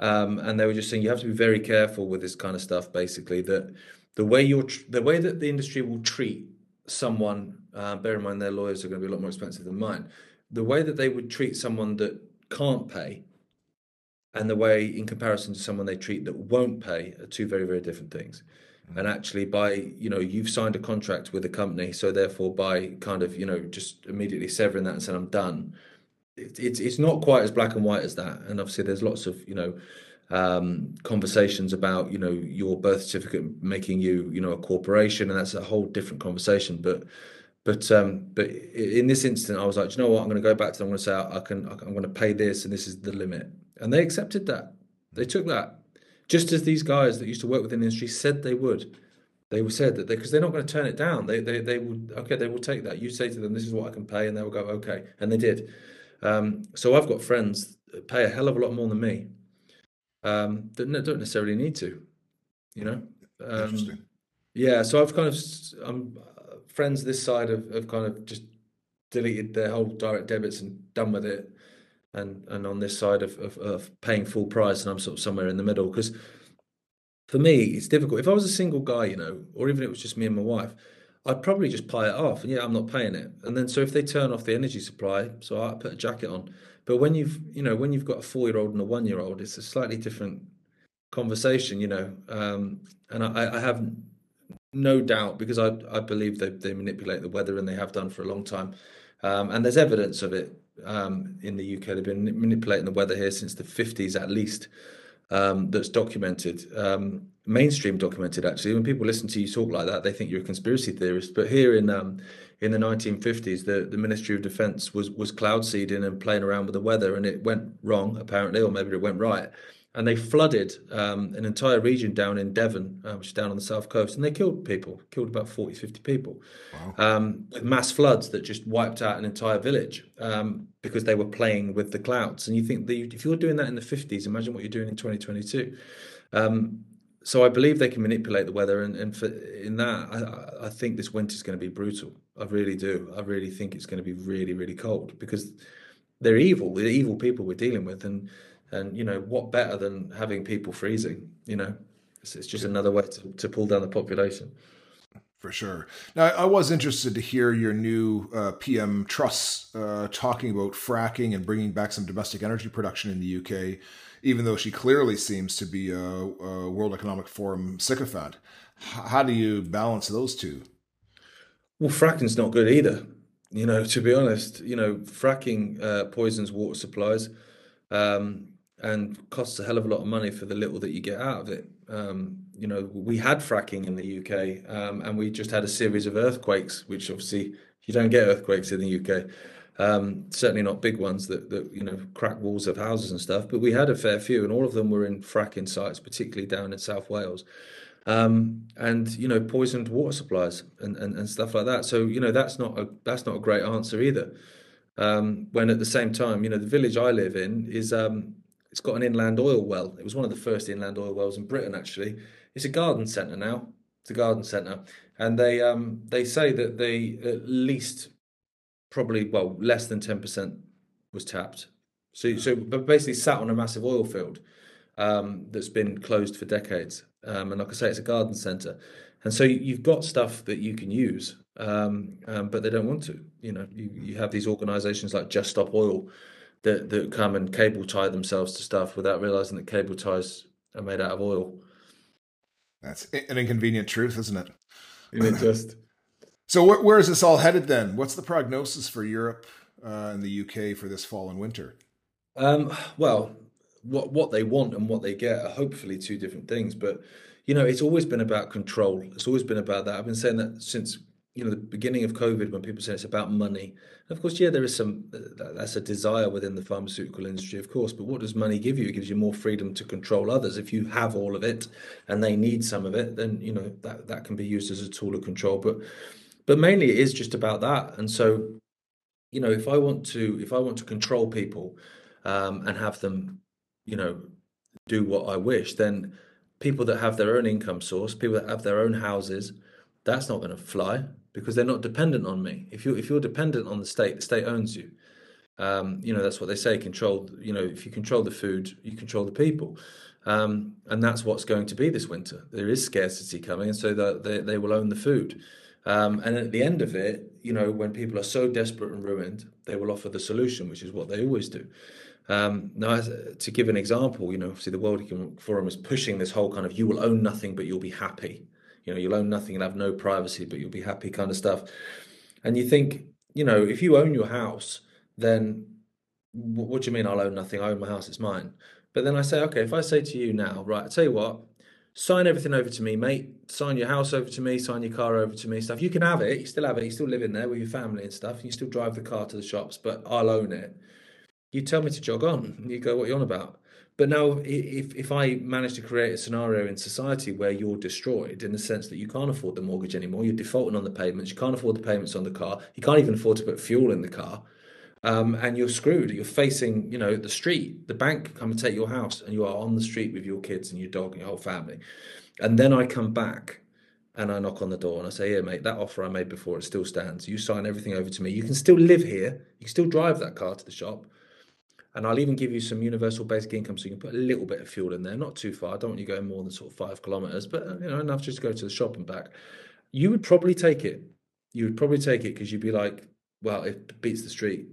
um, and they were just saying, you have to be very careful with this kind of stuff, basically, that the way you're, tr- the way that the industry will treat someone, uh, bear in mind their lawyers are going to be a lot more expensive than mine, the way that they would treat someone that can't pay and the way in comparison to someone they treat that won't pay are two very, very different things. Mm-hmm. And actually by, you know, you've signed a contract with a company, so therefore by kind of, you know, just immediately severing that and saying, I'm done. It, it's, it's not quite as black and white as that. And obviously there's lots of, you know, um, conversations about, you know, your birth certificate making you, you know, a corporation, and that's a whole different conversation. But But um, but in this instant, I was like, you know what? I'm going to go back to them. I'm going to say I can. I'm going to pay this, and this is the limit. And they accepted that. They took that, just as these guys that used to work within the industry said they would. They said that they, because they're not going to turn it down. They they they would. Okay, they will take that. You say to them, this is what I can pay, and they will go okay, and they did. Um, so I've got friends that pay a hell of a lot more than me. Um, that don't necessarily need to, you know. Um, Interesting. Yeah. So I've kind of I'm. friends this side have, have kind of just deleted their whole direct debits and done with it, and and on this side of, of, of paying full price, and I'm sort of somewhere in the middle, because for me it's difficult. If I was a single guy, you know, or even if it was just me and my wife, I'd probably just pay it off and yeah, I'm not paying it, and then so if they turn off the energy supply, so I put a jacket on. But when you've you know when you've got a four-year-old and a one-year-old, it's a slightly different conversation, you know. Um, and I, I haven't No doubt, because I I believe they, they manipulate the weather, and they have done for a long time. Um, and there's evidence of it um, in the U K. They've been manipulating the weather here since the fifties at least. Um, that's documented, um, mainstream documented, actually. When people listen to you talk like that, they think you're a conspiracy theorist. But here in um, in the nineteen fifties, the, the Ministry of Defence was, was cloud seeding and playing around with the weather, and it went wrong, apparently, or maybe it went right. And they flooded um, an entire region down in Devon, uh, which is down on the south coast, and they killed people, killed about forty, fifty people. Wow. Um, mass floods that just wiped out an entire village um, because they were playing with the clouds. And you think that if you're doing that in the fifties, imagine what you're doing in twenty twenty-two. Um, so I believe they can manipulate the weather. And, and for, in that, I, I think this winter is going to be brutal. I really do. I really think it's going to be really, really cold, because they're evil. They're evil people we're dealing with. And And, you know, what better than having people freezing, you know? It's, it's just another way to, to pull down the population. For sure. Now, I was interested to hear your new uh, P M Truss uh, talking about fracking and bringing back some domestic energy production in the U K, even though she clearly seems to be a, a World Economic Forum sycophant. How do you balance those two? Well, fracking's not good either, you know, to be honest. You know, fracking uh, poisons water supplies. Um, and costs a hell of a lot of money for the little that you get out of it. Um, you know, we had fracking in the U K um, and we just had a series of earthquakes, which obviously you don't get earthquakes in the U K. Um, certainly not big ones that, that, you know, crack walls of houses and stuff, but we had a fair few, and all of them were in fracking sites, particularly down in South Wales, um, and, you know, poisoned water supplies and, and, and stuff like that. So, you know, that's not a, that's not a great answer either. Um, when at the same time, you know, the village I live in is, um, it's got an inland oil well. It was one of the first inland oil wells in Britain, actually. It's a garden centre now. It's a garden centre. And they, um, they say that they at least... probably, well, less than ten percent was tapped. So, so but basically sat on a massive oil field um, that's been closed for decades. Um, and like I say, it's a garden centre. And so you've got stuff that you can use, um, um, but they don't want to. You know, you, you have these organisations like Just Stop Oil that, that come and cable tie themselves to stuff without realising that cable ties are made out of oil. That's an inconvenient truth, isn't it? Isn't it just... So where is this all headed then? What's the prognosis for Europe uh, and the U K for this fall and winter? Um, well, what what they want and what they get are hopefully two different things. But, you know, it's always been about control. It's always been about that. I've been saying that since, you know, the beginning of COVID, when people say it's about money. And of course, yeah, there is some, that's a desire within the pharmaceutical industry, of course. But what does money give you? It gives you more freedom to control others. If you have all of it and they need some of it, then, you know, that, that can be used as a tool of control. But... But mainly it is just about that. And so, you know, if I want to, if I want to control people um, and have them, you know, do what I wish, then people that have their own income source, people that have their own houses, that's not going to fly because they're not dependent on me. If you if you're dependent on the state, the state owns you. Um, you know, that's what they say. Control. You know, if you control the food, you control the people. Um, and that's what's going to be this winter. There is scarcity coming, and so that they, they will own the food. Um, and at the end of it, you know, when people are so desperate and ruined, they will offer the solution, which is what they always do. Um, now, as, uh, to give an example, you know, obviously the World Economic Forum is pushing this whole kind of you will own nothing, but you'll be happy. You know, you'll own nothing and have no privacy, but you'll be happy kind of stuff. And you think, you know, if you own your house, then w- what do you mean I'll own nothing? I own my house, it's mine. But then I say, okay, if I say to you now, right, I tell you what, sign everything over to me, mate. Sign your house over to me. Sign your car over to me. Stuff. You can have it. You still have it. You still live in there with your family and stuff. You still drive the car to the shops, but I'll own it. You tell me to jog on. You go, what are you on about? But now, if if I manage to create a scenario in society where you're destroyed in the sense that you can't afford the mortgage anymore, you're defaulting on the payments, you can't afford the payments on the car, you can't even afford to put fuel in the car, um, and you're screwed. You're facing, you know, the street. The bank come and take your house, and you are on the street with your kids and your dog and your whole family. And then I come back and I knock on the door and I say, yeah, mate, that offer I made before, it still stands. You sign everything over to me. You can still live here. You can still drive that car to the shop. And I'll even give you some universal basic income so you can put a little bit of fuel in there. Not too far. I don't want you going more than sort of five kilometres, but, you know, enough just to go to the shop and back. You would probably take it. You would probably take it because you'd be like, well, it beats the street.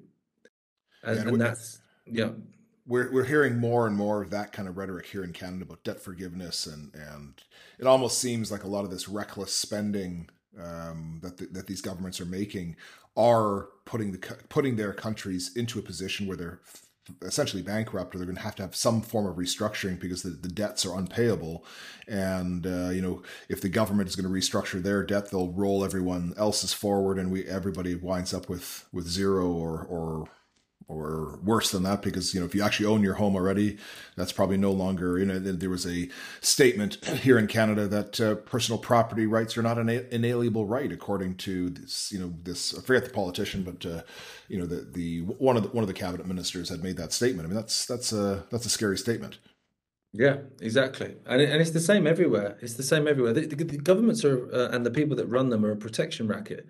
And, and, and that's, yeah. We're we're hearing more and more of that kind of rhetoric here in Canada about debt forgiveness, and, and it almost seems like a lot of this reckless spending um, that the, that these governments are making are putting the putting their countries into a position where they're essentially bankrupt, or they're going to have to have some form of restructuring because the, the debts are unpayable. And uh, you know, if the government is going to restructure their debt, they'll roll everyone else's forward, and we everybody winds up with with zero or or. or worse than that, because, you know, if you actually own your home already, that's probably no longer, you know, there was a statement here in Canada that uh, personal property rights are not an inalienable right, according to this, you know, this, I forget the politician, but, uh, you know, the, the, one of the, one of the cabinet ministers had made that statement. I mean, that's, that's a, that's a scary statement. Yeah, exactly. And it, and it's the same everywhere. It's the same everywhere. The, the, the governments are, uh, and the people that run them are a protection racket.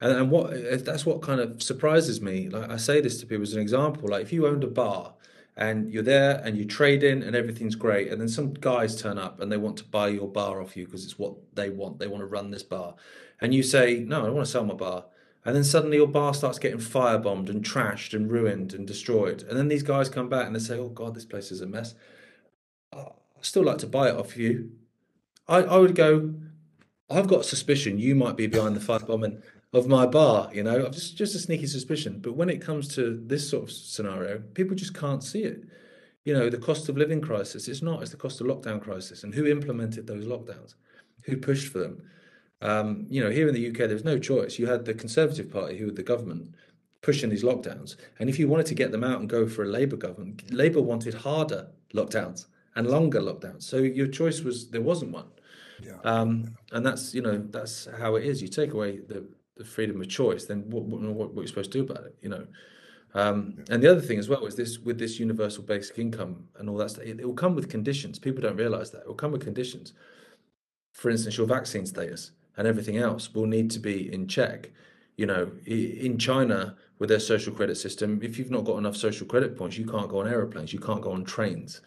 And what that's what kind of surprises me. Like, I say this to people as an example. Like, if you owned a bar and you're there and you trade in and everything's great, and then some guys turn up and they want to buy your bar off you because it's what they want. They want to run this bar. And you say, no, I don't want to sell my bar. And then suddenly your bar starts getting firebombed and trashed and ruined and destroyed. And then these guys come back and they say, oh, God, this place is a mess. I'd still like to buy it off you. I, I would go, I've got a suspicion you might be behind the firebombing of my bar, you know, just, just a sneaky suspicion. But when it comes to this sort of scenario, people just can't see it. You know, the cost of living crisis, it's not, it's the cost of lockdown crisis. And who implemented those lockdowns? Who pushed for them? Um, you know, here in the U K, there was no choice. You had the Conservative Party, who were the government, pushing these lockdowns. And if you wanted to get them out and go for a Labour government, Labour wanted harder lockdowns and longer lockdowns. So your choice was, there wasn't one. Yeah. Um, and that's, you know, that's how it is. You take away the, the freedom of choice, then what, what, what are you supposed to do about it, you know? Um, yeah. And the other thing as well is this, with this universal basic income and all that stuff, it, it will come with conditions. People don't realise that. It will come with conditions. For instance, your vaccine status and everything else will need to be in check. You know, in China, with their social credit system, if you've not got enough social credit points, you can't go on aeroplanes, you can't go on trains.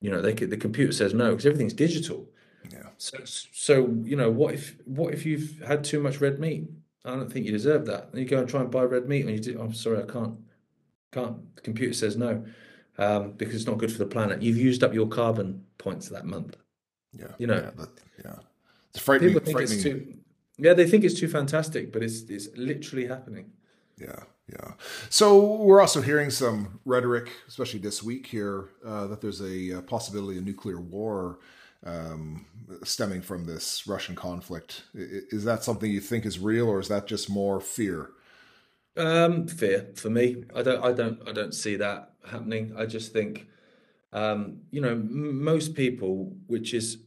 You know, they could, the computer says no, because everything's digital. Yeah. So, so you know, what if what if you've had too much red meat? I don't think you deserve that. And you go and try and buy red meat, and you do. I'm sorry, I can't. Can't. The computer says no, um, because it's not good for the planet. You've used up your carbon points that month. Yeah. You know. Yeah. That, yeah. It's frightening. People think frightening. It's too. Yeah, they think it's too fantastic, but it's it's literally happening. Yeah. Yeah. So we're also hearing some rhetoric, especially this week here, uh, that there's a possibility of nuclear war um, stemming from this Russian conflict. Is that something you think is real, or is that just more fear? Um, fear for me. I don't. I don't. I don't see that happening. I just think, um, you know, m- most people, which is.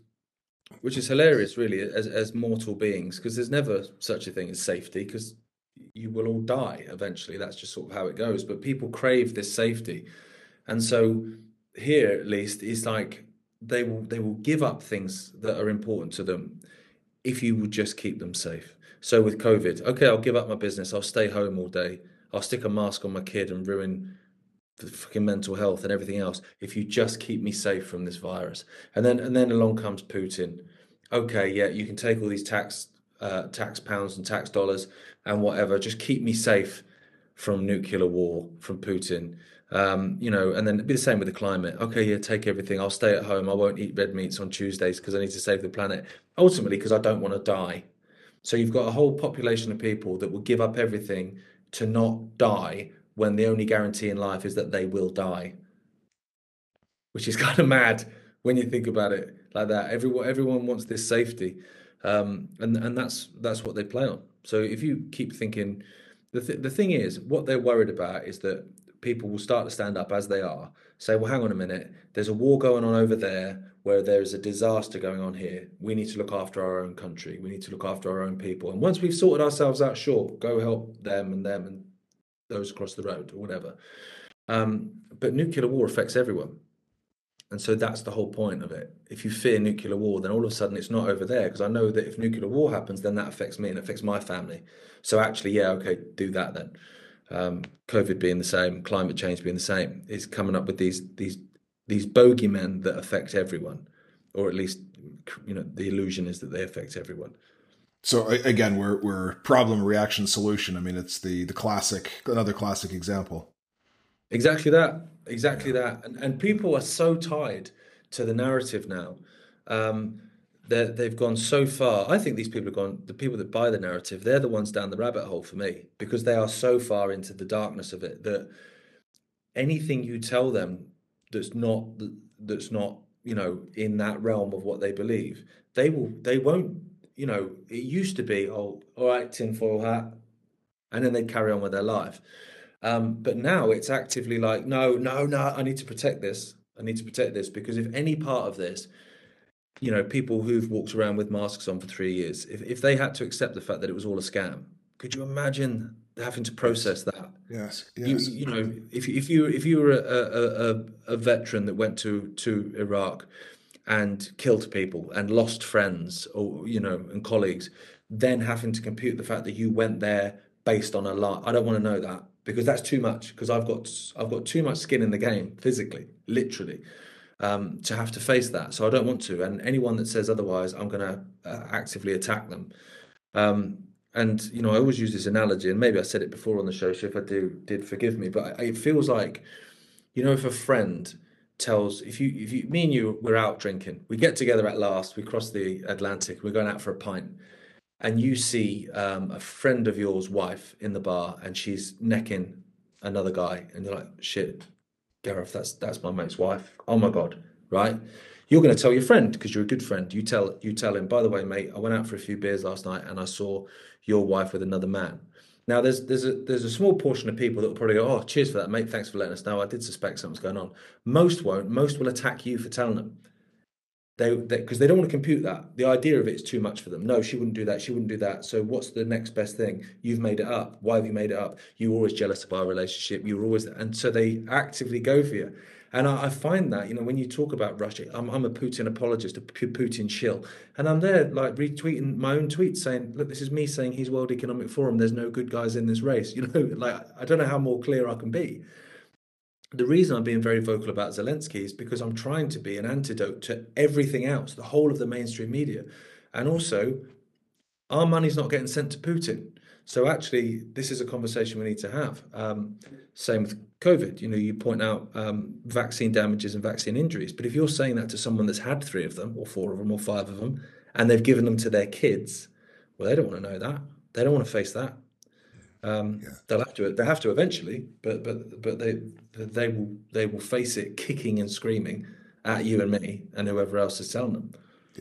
Which is hilarious, really, as as mortal beings, because there's never such a thing as safety, because you will all die eventually. That's just sort of how it goes. But people crave this safety, and so here, at least, it's like they will they will give up things that are important to them if you will just keep them safe. So with COVID, okay, I'll give up my business. I'll stay home all day. I'll stick a mask on my kid and ruin the fucking mental health and everything else if you just keep me safe from this virus. And then and then along comes Putin. Okay, yeah, you can take all these tax uh, tax pounds and tax dollars and whatever, just keep me safe from nuclear war, from Putin. Um, you know, and then it'd be the same with the climate. Okay, yeah, take everything. I'll stay at home. I won't eat red meats on Tuesdays because I need to save the planet. Ultimately, because I don't want to die. So you've got a whole population of people that will give up everything to not die, when the only guarantee in life is that they will die, which is kind of mad when you think about it like that. Everyone, everyone wants this safety, um, and and that's that's what they play on. So if you keep thinking, the th- the thing is, what they're worried about is that people will start to stand up as they are, say, well, hang on a minute, there's a war going on over there where there is a disaster going on here. We need to look after our own country. We need to look after our own people. And once we've sorted ourselves out, sure, go help them and them and those across the road or whatever. Um, but nuclear war affects everyone. And so that's the whole point of it. If you fear nuclear war, then all of a sudden it's not over there, because I know that if nuclear war happens, then that affects me and affects my family. So actually, yeah, okay, do that then. Um, COVID being the same, climate change being the same, is coming up with these these these bogeymen that affect everyone, or at least, you know, the illusion is that they affect everyone. So again, we're we're problem, reaction, solution. I mean, it's the the classic, another classic example. Exactly that. Exactly that. And and people are so tied to the narrative now. Um, they've gone so far. I think these people have gone, the people that buy the narrative, they're the ones down the rabbit hole for me, because they are so far into the darkness of it that anything you tell them that's not, that's not, you know, in that realm of what they believe, they will, they won't. You know, it used to be, oh, all right, tinfoil hat, and then they'd carry on with their life. Um, but now it's actively like, no, no, no, I need to protect this. I need to protect this, because if any part of this, you know, people who've walked around with masks on for three years, if, if they had to accept the fact that it was all a scam, could you imagine having to process that? Yes, yes. You, you know, if, if you if you were a, a, a veteran that went to, to Iraq and killed people and lost friends, or, you know, and colleagues, then having to compute the fact that you went there based on a lie. I don't want to know that, because that's too much, because I've got I've got too much skin in the game, physically, literally, um, to have to face that. So I don't want to. And anyone that says otherwise, I'm going to uh, actively attack them. Um, and, you know, I always use this analogy, and maybe I said it before on the show, so if I do, did forgive me, but it feels like, you know, if a friend tells, if you if you me and you, we're out drinking, we get together at last, we cross the Atlantic, we're going out for a pint, and you see um a friend of yours wife in the bar, and she's necking another guy, and you're like, shit, Gareth, that's that's my mate's wife, oh my god, right? You're going to tell your friend, because you're a good friend. You tell you tell him, by the way, mate, I went out for a few beers last night and I saw your wife with another man. Now, there's there's a there's a small portion of people that will probably go, oh, cheers for that, mate. Thanks for letting us know. I did suspect something's going on. Most won't. Most will attack you for telling them. They because they, they don't want to compute that. The idea of it is too much for them. No, she wouldn't do that. She wouldn't do that. So what's the next best thing? You've made it up. Why have you made it up? You were always jealous of our relationship. You were always, and so they actively go for you. And I, I find that, you know, when you talk about Russia, I'm, I'm a Putin apologist, a Putin shill. And I'm there, like, retweeting my own tweets saying, look, this is me saying he's World Economic Forum. There's no good guys in this race. You know, like, I don't know how more clear I can be. The reason I'm being very vocal about Zelensky is because I'm trying to be an antidote to everything else, the whole of the mainstream media. And also, our money's not getting sent to Putin. So actually, this is a conversation we need to have. Um, same with COVID. You know, you point out um, vaccine damages and vaccine injuries. But if you're saying that to someone that's had three of them or four of them or five of them and they've given them to their kids, well, they don't want to know that. They don't want to face that. Um, yeah. They'll have to. They have to eventually. But but but they they will they will face it kicking and screaming at you and me and whoever else is telling them.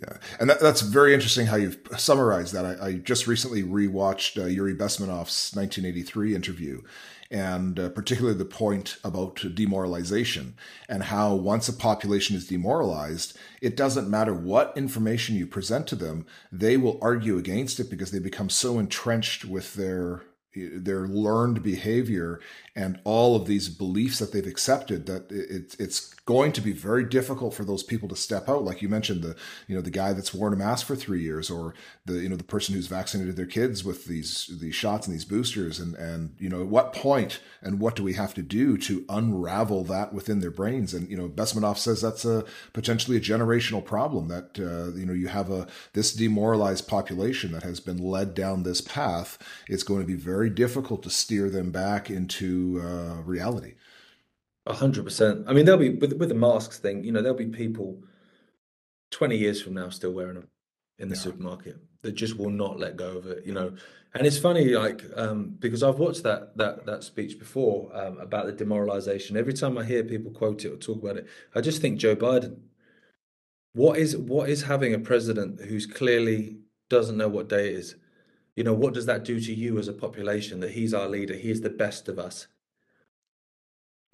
Yeah, and that, that's very interesting how you've summarized that. I, I just recently rewatched uh, Yuri Bezmenov's nineteen eighty-three interview, and uh, particularly the point about demoralization and how once a population is demoralized, it doesn't matter what information you present to them, they will argue against it because they become so entrenched with their their learned behavior and all of these beliefs that they've accepted that it, it's going to be very difficult for those people to step out. Like you mentioned, the, you know, the guy that's worn a mask for three years or the, you know, the person who's vaccinated their kids with these, these shots and these boosters and, and, you know, at what point and what do we have to do to unravel that within their brains? And, you know, Bezmenov says that's a potentially a generational problem that, uh, you know, you have a, this demoralized population that has been led down this path. It's going to be very difficult to steer them back into uh, reality. A hundred percent. I mean, there'll be with, with the masks thing. You know, there'll be people twenty years from now still wearing them in the yeah. supermarket that just will not let go of it. You know, and it's funny, like um, because I've watched that that that speech before um, about the demoralization. Every time I hear people quote it or talk about it, I just think Joe Biden. What is what is having a president who's clearly doesn't know what day it is? You know, what does that do to you as a population? That he's our leader. He's the best of us.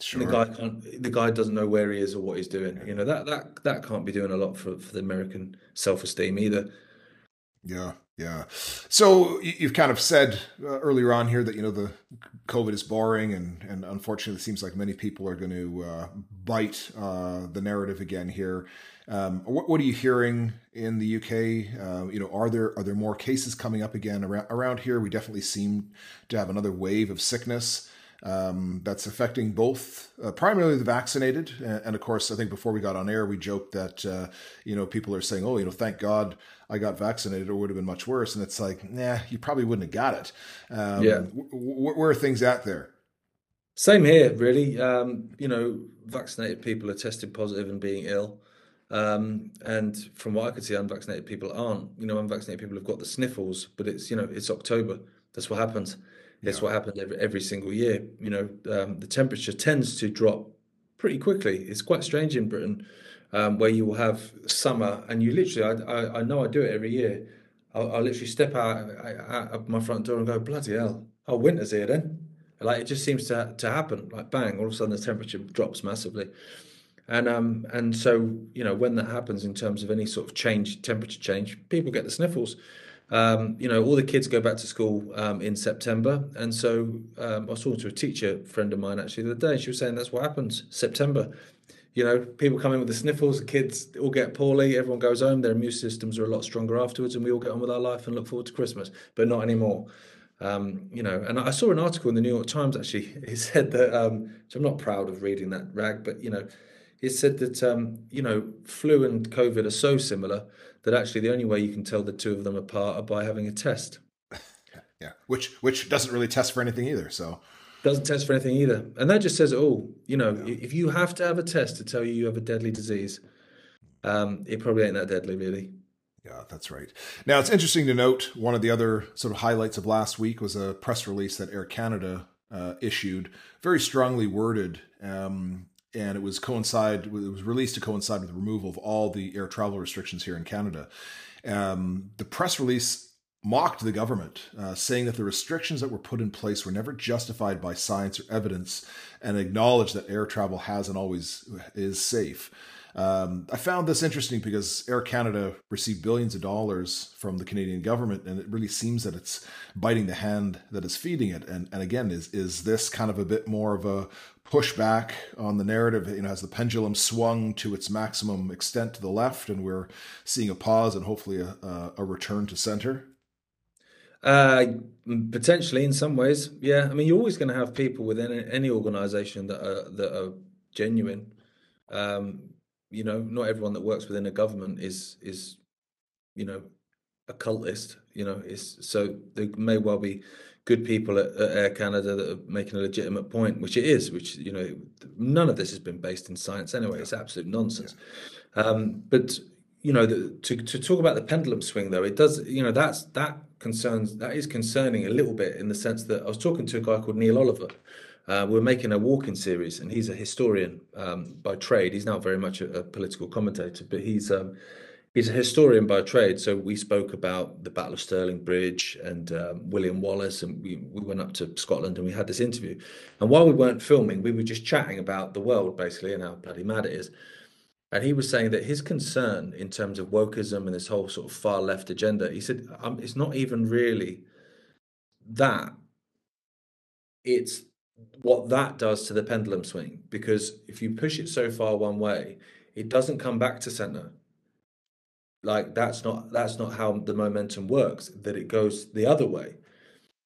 Sure. The guy can't. The guy doesn't know where he is or what he's doing. You know that that that can't be doing a lot for, for the American self-esteem either. Yeah, yeah. So you've kind of said earlier on here that you know the COVID is boring, and and unfortunately, it seems like many people are going to uh, bite uh, the narrative again here. Um, what what are you hearing in the U K? Uh, you know, are there are there more cases coming up again around around here? We definitely seem to have another wave of sickness. Um, that's affecting both, uh, primarily the vaccinated. And, and of course, I think before we got on air, we joked that, uh, you know, people are saying, oh, you know, thank God I got vaccinated or would have been much worse. And it's like, nah, you probably wouldn't have got it. Um, yeah. w- w- where are things at there? Same here, really. Um, you know, vaccinated people are tested positive and being ill. Um, and from what I could see, unvaccinated people aren't. You know, unvaccinated people have got the sniffles, but it's, you know, it's October. That's what happens. It's what happens every, every single year. You know, um, the temperature tends to drop pretty quickly. It's quite strange in Britain, um, where you will have summer and you literally, I, I, I know I do it every year. I'll, I'll literally step out, out of my front door and go, bloody hell, oh, winter's here then. Like, it just seems to to happen, like bang, all of a sudden the temperature drops massively. And um and so, you know, when that happens in terms of any sort of change, temperature change, people get the sniffles. Um, you know, all the kids go back to school um, in September. And so um, I was talking to a teacher friend of mine actually the other day, and she was saying that's what happens, September. You know, people come in with the sniffles, the kids all get poorly, everyone goes home, their immune systems are a lot stronger afterwards, and we all get on with our life and look forward to Christmas, but not anymore. Um, you know, and I saw an article in the New York Times actually, it said that, um, so I'm not proud of reading that rag, but, you know, it said that, um, you know, flu and COVID are so similar that actually the only way you can tell the two of them apart are by having a test. Yeah, which which doesn't really test for anything either. So doesn't test for anything either. And that just says it all. You know, yeah. If you have to have a test to tell you you have a deadly disease, um, it probably ain't that deadly, really. Yeah, that's right. Now, it's interesting to note, one of the other sort of highlights of last week was a press release that Air Canada uh, issued, very strongly worded, um and it was coincide. It was released to coincide with the removal of all the air travel restrictions here in Canada. Um, the press release mocked the government, uh, saying that the restrictions that were put in place were never justified by science or evidence, and acknowledged that air travel has and always is safe. Um, I found this interesting because Air Canada received billions of dollars from the Canadian government, and it really seems that it's biting the hand that is feeding it. And and again, is is this kind of a bit more of a pushback on the narrative? You know, has the pendulum swung to its maximum extent to the left, and we're seeing a pause and hopefully a, a, a return to centre? Uh, potentially, in some ways, yeah. I mean, you're always going to have people within any organisation that are that are genuine. Um, you know, not everyone that works within a government is is, you know, a cultist. You know, is so there may well be good people at, at Air Canada that are making a legitimate point, which it is. Which, you know, none of this has been based in science anyway. It's absolute nonsense. Yeah. Um, but you know, the, to to talk about the pendulum swing though, it does. You know, that's that. Concerns that is concerning a little bit, in the sense that I was talking to a guy called Neil Oliver. Uh, we're making a walk-in series, and he's a historian um, by trade. He's now very much a, a political commentator, but he's um, he's a historian by trade. So we spoke about the Battle of Stirling Bridge and uh, William Wallace, and we, we went up to Scotland and we had this interview. And while we weren't filming, we were just chatting about the world basically and how bloody mad it is. And he was saying that his concern in terms of wokeism and this whole sort of far left agenda, he said, um, it's not even really that. It's what that does to the pendulum swing, because if you push it so far one way, it doesn't come back to center. Like that's not that's not how the momentum works, that it goes the other way.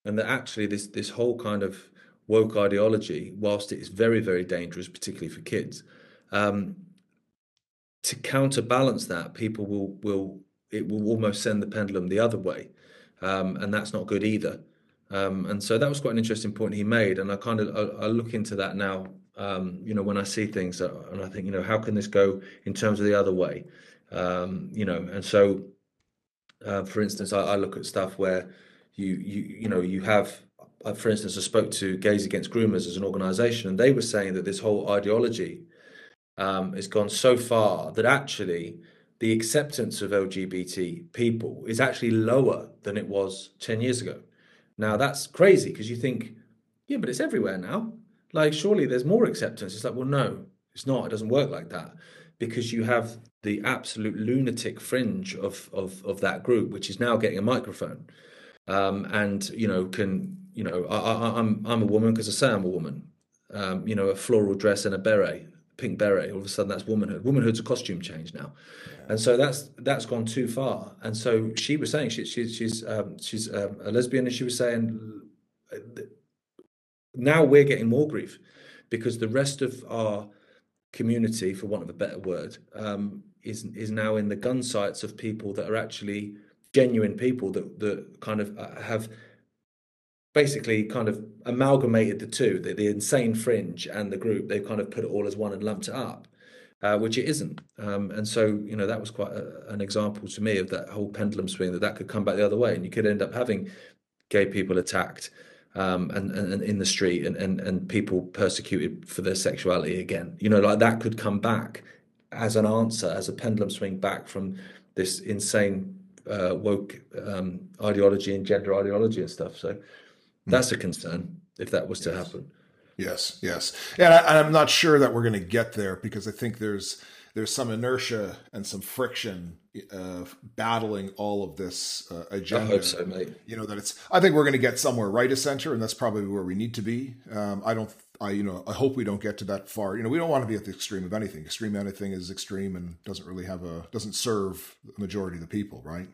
And that actually this this whole kind of woke ideology, whilst it is very, very dangerous, particularly for kids, um, to counterbalance that, people will will it will almost send the pendulum the other way, um, and that's not good either. Um, and so that was quite an interesting point he made, and I kind of I, I look into that now. Um, you know, when I see things, and I think, you know, how can this go in terms of the other way? Um, you know, and so uh, for instance, I, I look at stuff where you you you know you have. Uh, for instance, I spoke to Gays Against Groomers as an organisation, and they were saying that this whole ideology. Um, it's gone so far that actually the acceptance of L G B T people is actually lower than it was ten years ago. Now, that's crazy, because you think, yeah, but it's everywhere now. Like, surely there's more acceptance. It's like, well, no, it's not. It doesn't work like that, because you have the absolute lunatic fringe of of, of that group, which is now getting a microphone. Um, and, you know, can, you know, I, I, I'm, I'm a woman because I say I'm a woman, um, you know, a floral dress and a beret. Pink beret, all of a sudden that's womanhood. Womanhood's a costume change now, yeah. And so that's that's gone too far. And so she was saying she, she she's um, she's um, a lesbian, and she was saying now we're getting more grief because the rest of our community, for want of a better word, um, is is now in the gun sights of people that are actually genuine people that that kind of have. Basically kind of amalgamated the two, the, the insane fringe and the group. They've kind of put it all as one and lumped it up, uh, which it isn't. Um, and so, you know, that was quite a, an example to me of that whole pendulum swing, that that could come back the other way. And you could end up having gay people attacked um, and, and, and in the street and, and, and people persecuted for their sexuality again. You know, like that could come back as an answer, as a pendulum swing back from this insane uh, woke um, ideology and gender ideology and stuff. So, that's a concern if that was to happen. Yes, yes. And, I, and I'm not sure that we're going to get there, because I think there's there's some inertia and some friction uh, battling all of this uh, agenda. I hope so, mate. You know, that it's, I think we're going to get somewhere right of center, and that's probably where we need to be. Um, I don't, I you know, I hope we don't get to that far. You know, we don't want to be at the extreme of anything. Extreme anything is extreme and doesn't really have a, doesn't serve the majority of the people, right?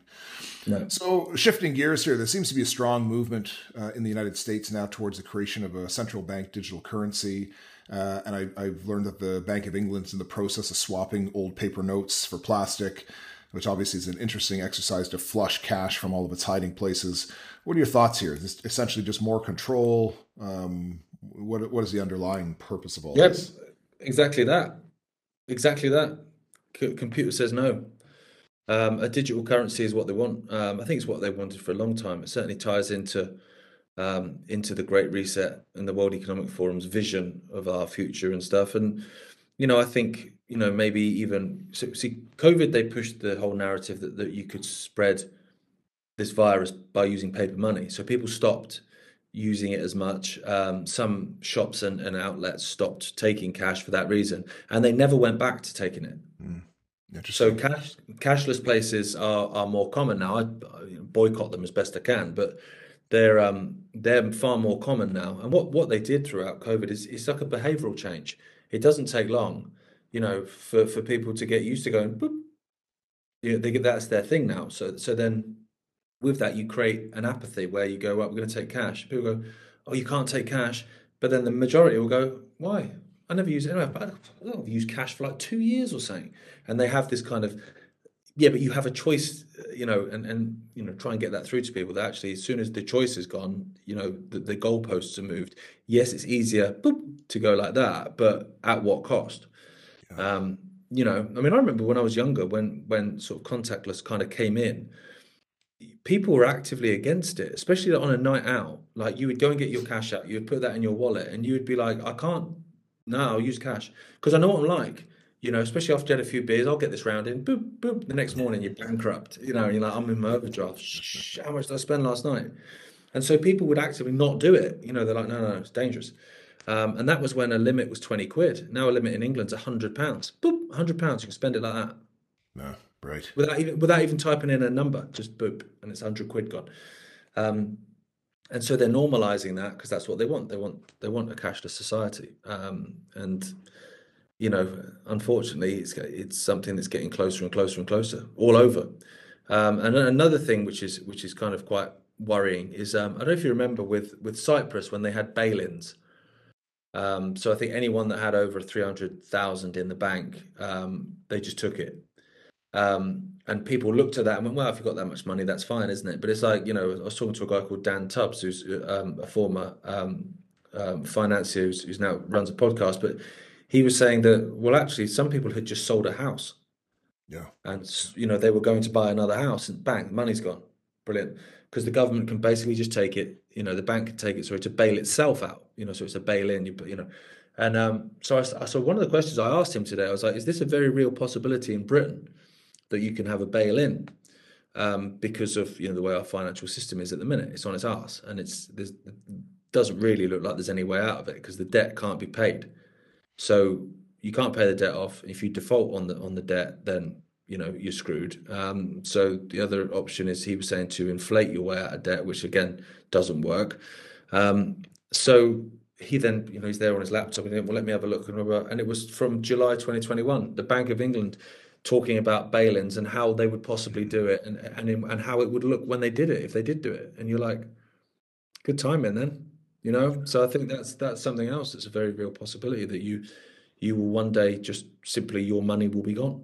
No. So shifting gears here, there seems to be a strong movement uh, in the United States now towards the creation of a central bank digital currency. Uh, and I, I've learned that the Bank of England's in the process of swapping old paper notes for plastic, which obviously is an interesting exercise to flush cash from all of its hiding places. What are your thoughts here? Is this essentially just more control? Um, what What is the underlying purpose of all yep, this? Exactly that. Exactly that. C- computer says no. Um, a digital currency is what they want. Um, I think it's what they wanted for a long time. It certainly ties into um, into the Great Reset and the World Economic Forum's vision of our future and stuff. And, you know, I think, you know, maybe even so, see COVID, they pushed the whole narrative that, that you could spread this virus by using paper money. So people stopped using it as much. Um, some shops and, and outlets stopped taking cash for that reason, and they never went back to taking it. Mm. So cash, cashless places are, are more common now. I, I boycott them as best I can, but they're um, they're far more common now. And what, what they did throughout COVID is it's like a behavioural change. It doesn't take long, you know, for, for people to get used to going, boop. You know, they get that's their thing now. So so then with that, you create an apathy where you go, well, we're going to take cash. People go, oh, you can't take cash. But then the majority will go, why? I never use it anyway. But I've used cash for like two years or something, and they have this kind of, yeah, but you have a choice, you know, and and you know, try and get that through to people that actually, as soon as the choice is gone, you know, the, the goalposts are moved. Yes, it's easier boop, to go like that, but at what cost? Yeah. Um, you know, I mean, I remember when I was younger, when when sort of contactless kind of came in, people were actively against it, especially on a night out. Like you would go and get your cash out, you would put that in your wallet, and you would be like, I can't. No, I'll use cash because I know what I'm like, you know, especially after I had a few beers, I'll get this round in, boop, boop. The next morning you're bankrupt, you know, and you're like, I'm in my overdraft. Shh, how much did I spend last night? And so people would actively not do it. You know, they're like, no, no, no, it's dangerous. Um, and that was when a limit was twenty quid. Now a limit in England's one hundred pounds. Boop, one hundred pounds. You can spend it like that. No, right. Without even, without even typing in a number, just boop, and it's one hundred quid gone. Um, And so they're normalizing that because that's what they want. They want they want a cashless society. Um, and, you know, unfortunately, it's it's something that's getting closer and closer and closer all over. Um, and another thing which is which is kind of quite worrying is, um, I don't know if you remember with, with Cyprus when they had bail-ins. Um, so I think anyone that had over three hundred thousand in the bank, um, they just took it. Um, and people looked at that and went, well, if you've got that much money, that's fine, isn't it? But it's like, you know, I was talking to a guy called Dan Tubbs, who's um, a former um, um, financier who's, who's now runs a podcast, but he was saying that, well, actually, some people had just sold a house. Yeah. And, you know, they were going to buy another house and bang, the money's gone. Brilliant. Because the government can basically just take it, you know, the bank can take it, sorry, to bail itself out, you know, so it's a bail-in, you, you know. And um, so, I, so one of the questions I asked him today, I was like, is this a very real possibility in Britain? That you can have a bail-in um, because of, you know, the way our financial system is at the minute. It's on its arse, and it's there's, it doesn't really look like there's any way out of it because the debt can't be paid. So you can't pay the debt off. If you default on the on the debt, then, you know, you're screwed. Um, so the other option is, he was saying, to inflate your way out of debt, which again doesn't work. Um, so he then, you know, he's there on his laptop and he went, well, let me have a look. And it was from July twenty twenty-one, the Bank of England talking about bail-ins and how they would possibly do it and and and how it would look when they did it, if they did do it. And you're like, good timing then, you know? So I think that's that's something else that's a very real possibility, that you you will one day just simply, your money will be gone.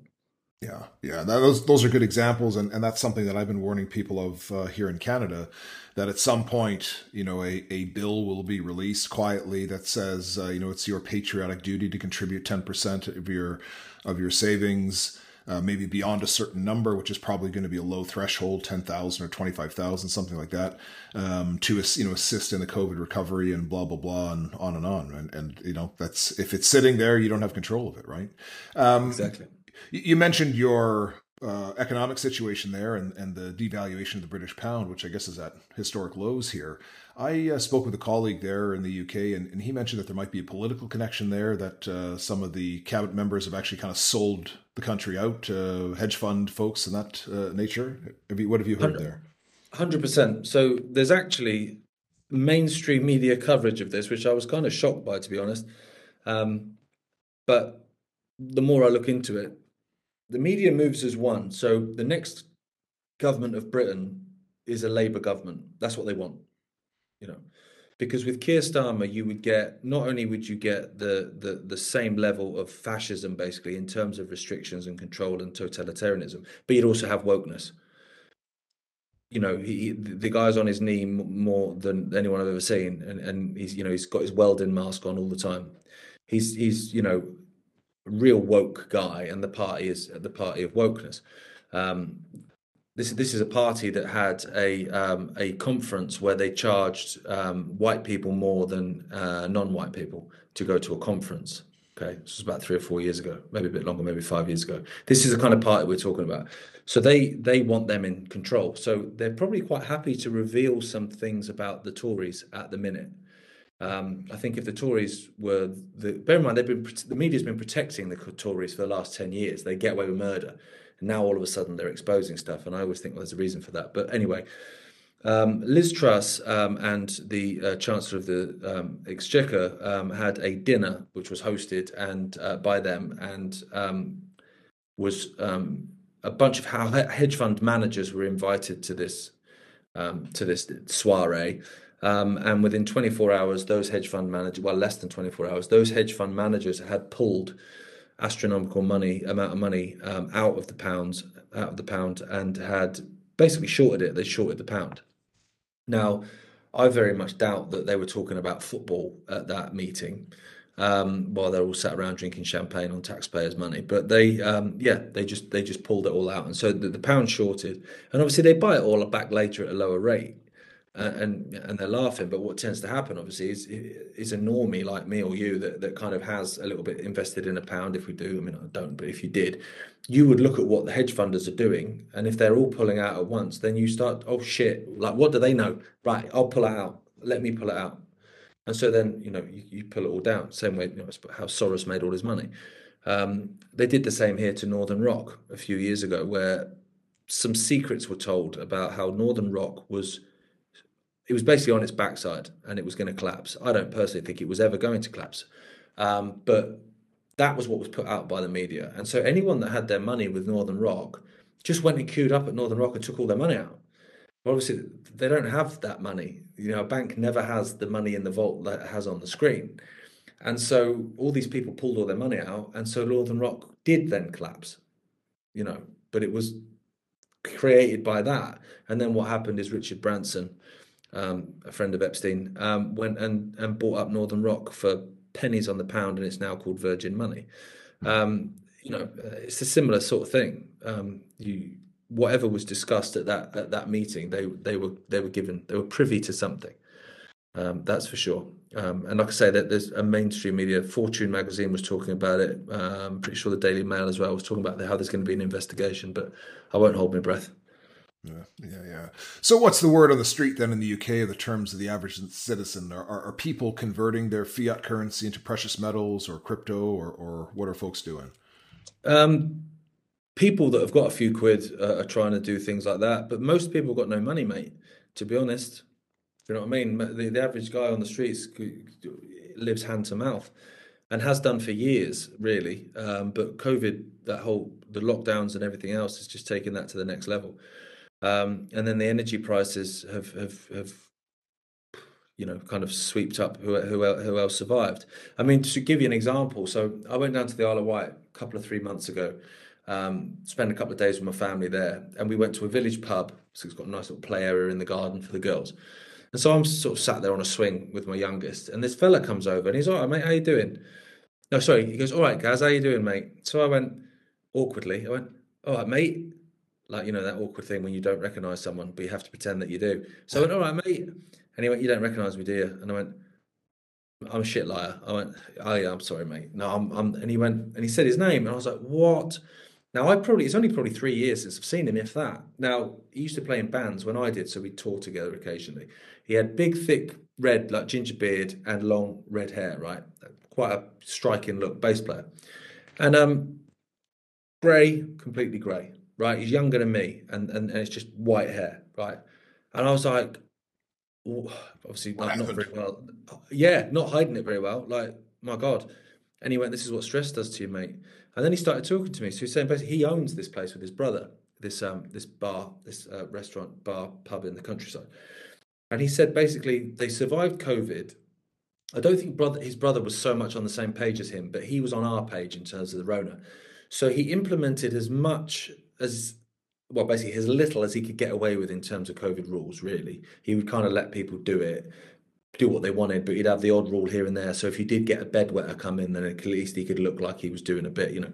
Yeah, yeah. That, those those are good examples, and, and that's something that I've been warning people of uh, here in Canada, that at some point, you know, a, a bill will be released quietly that says, uh, you know, it's your patriotic duty to contribute ten percent of your of your savings. Uh, maybe beyond a certain number, which is probably going to be a low threshold, ten thousand or twenty-five thousand, something like that, um, to, you know, assist in the COVID recovery and blah, blah, blah, and on and on. And, and, you know, that's, if it's sitting there, you don't have control of it, right? Um, exactly. You mentioned your uh, economic situation there and, and the devaluation of the British pound, which I guess is at historic lows here. I uh, spoke with a colleague there in the U K, and, and he mentioned that there might be a political connection there, that uh, some of the cabinet members have actually kind of sold the country out, uh, hedge fund folks and that uh, nature. Have you, what have you heard there? one hundred percent. So there's actually mainstream media coverage of this, which I was kind of shocked by, to be honest. Um, but the more I look into it, the media moves as one. So the next government of Britain is a Labour government. That's what they want. You know, because with Keir Starmer, you would get, not only would you get the, the the same level of fascism, basically, in terms of restrictions and control and totalitarianism, but you'd also have wokeness. You know, he, the guy's on his knee more than anyone I've ever seen. And, and he's, you know, he's got his Weldon mask on all the time. He's, he's you know, a real woke guy, and the party is the party of wokeness. Um, This, this is a party that had a um, a conference where they charged um, white people more than uh, non-white people to go to a conference. Okay, this was about three or four years ago, maybe a bit longer, maybe five years ago. This is the kind of party we're talking about. So they they want them in control. So they're probably quite happy to reveal some things about the Tories at the minute. Um, I think if the Tories were, the, bear in mind, they've been, the media's been protecting the Tories for the last ten years. They get away with murder. And now all of a sudden they're exposing stuff. And I always think, well, there's a reason for that. But anyway, um, Liz Truss um, and the uh, Chancellor of the um, Exchequer um, had a dinner which was hosted and uh, by them and um, was um, a bunch of hedge fund managers were invited to this um, to this soiree. Um, and within twenty-four hours, those hedge fund managers, well, less than twenty-four hours, those hedge fund managers had pulled astronomical money, amount of money um, out of the pounds, out of the pound, and had basically shorted it. They shorted the pound. Now, I very much doubt that they were talking about football at that meeting um, while they're all sat around drinking champagne on taxpayers' money. But they, um, yeah, they just they just pulled it all out, and so the, the pound shorted, and obviously they buy it all back later at a lower rate. And and they're laughing, but what tends to happen obviously is is a normie like me or you that, that kind of has a little bit invested in a pound. If we do, I mean I don't, but if you did, you would look at what the hedge funders are doing, and if they're all pulling out at once, then you start, oh shit, like what do they know? Right, I'll pull it out. Let me pull it out. And so then you know you, you pull it all down. Same way, you know, how Soros made all his money. Um, they did the same here to Northern Rock a few years ago, where some secrets were told about how Northern Rock was. It was basically on its backside and it was going to collapse. I don't personally think it was ever going to collapse. Um, but that was what was put out by the media. And so anyone that had their money with Northern Rock just went and queued up at Northern Rock and took all their money out. Well, obviously, they don't have that money. You know, a bank never has the money in the vault that it has on the screen. And so all these people pulled all their money out. And so Northern Rock did then collapse, you know, but it was created by that. And then what happened is Richard Branson, Um, a friend of Epstein, um, went and, and bought up Northern Rock for pennies on the pound, and it's now called Virgin Money. Um, you know, it's a similar sort of thing. Um, you, whatever was discussed at that at that meeting, they they were they were given they were privy to something. Um, that's for sure. Um, and like I say, that there's a mainstream media. Fortune magazine was talking about it. Um, I'm pretty sure the Daily Mail as well was talking about how there's going to be an investigation, but I won't hold my breath. Yeah, yeah, yeah. So what's the word on the street then in the U K of the terms of the average citizen? Are, are, are people converting their fiat currency into precious metals or crypto, or, or what are folks doing? Um, people that have got a few quid uh, are trying to do things like that. But most people have got no money, mate, to be honest. You know what I mean? The, the average guy on the streets lives hand to mouth and has done for years, really. Um, but COVID, that whole, the lockdowns and everything else has just taken that to the next level. Um, and then the energy prices have, have, have, you know, kind of swept up who, who, else, who else survived. I mean, to give you an example, so I went down to the Isle of Wight a couple of three months ago, um, spent a couple of days with my family there, and we went to a village pub. So it's got a nice little play area in the garden for the girls. And so I'm sort of sat there on a swing with my youngest, and this fella comes over and he's, all right, mate, how you doing? No, sorry. He goes, all right, guys, how you doing, mate? So I went awkwardly, I went, all right, mate. Like, you know, that awkward thing when you don't recognise someone, but you have to pretend that you do. So I went, all right, mate. And he went, you don't recognise me, do you? And I went, I'm a shit liar. I went, oh, yeah, I'm sorry, mate. No, I'm, I'm, and he went, and he said his name. And I was like, what? Now, I probably, it's only probably three years since I've seen him, if that. Now, he used to play in bands when I did, so we'd tour together occasionally. He had big, thick, red, like ginger beard and long red hair, right? Quite a striking look, bass player. And um, grey, completely grey. Right, he's younger than me, and, and, and it's just white hair, right? And I was like, oh, obviously like, not very well. Yeah, not hiding it very well. Like, my God. And he went, this is what stress does to you, mate. And then he started talking to me. So he's saying basically he owns this place with his brother, this um this bar, this uh, restaurant, bar, pub in the countryside. And he said basically they survived COVID. I don't think brother his brother was so much on the same page as him, but he was on our page in terms of the Rona. So he implemented as much... as well, basically as little as he could get away with in terms of COVID rules, really. He would kind of let people do it, do what they wanted, but he'd have the odd rule here and there. So if you did get a bedwetter come in, then at least he could look like he was doing a bit, you know.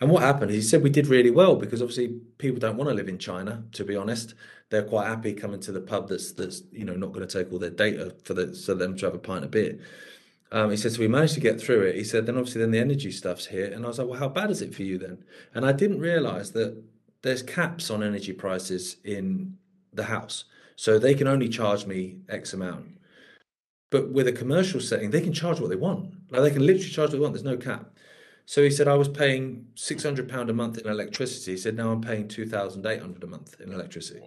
And what happened is he said we did really well, because obviously people don't want to live in China, to be honest. They're quite happy coming to the pub that's, that's you know, not going to take all their data for the, so them to have a pint of beer. Um, he said, so we managed to get through it. He said, then obviously then the energy stuff's hit. And I was like, well, how bad is it for you then? And I didn't realise that there's caps on energy prices in the house. So they can only charge me X amount. But with a commercial setting, they can charge what they want. Like they can literally charge what they want. There's no cap. So he said, I was paying six hundred pounds a month in electricity. He said, now I'm paying two thousand eight hundred pounds a month in electricity.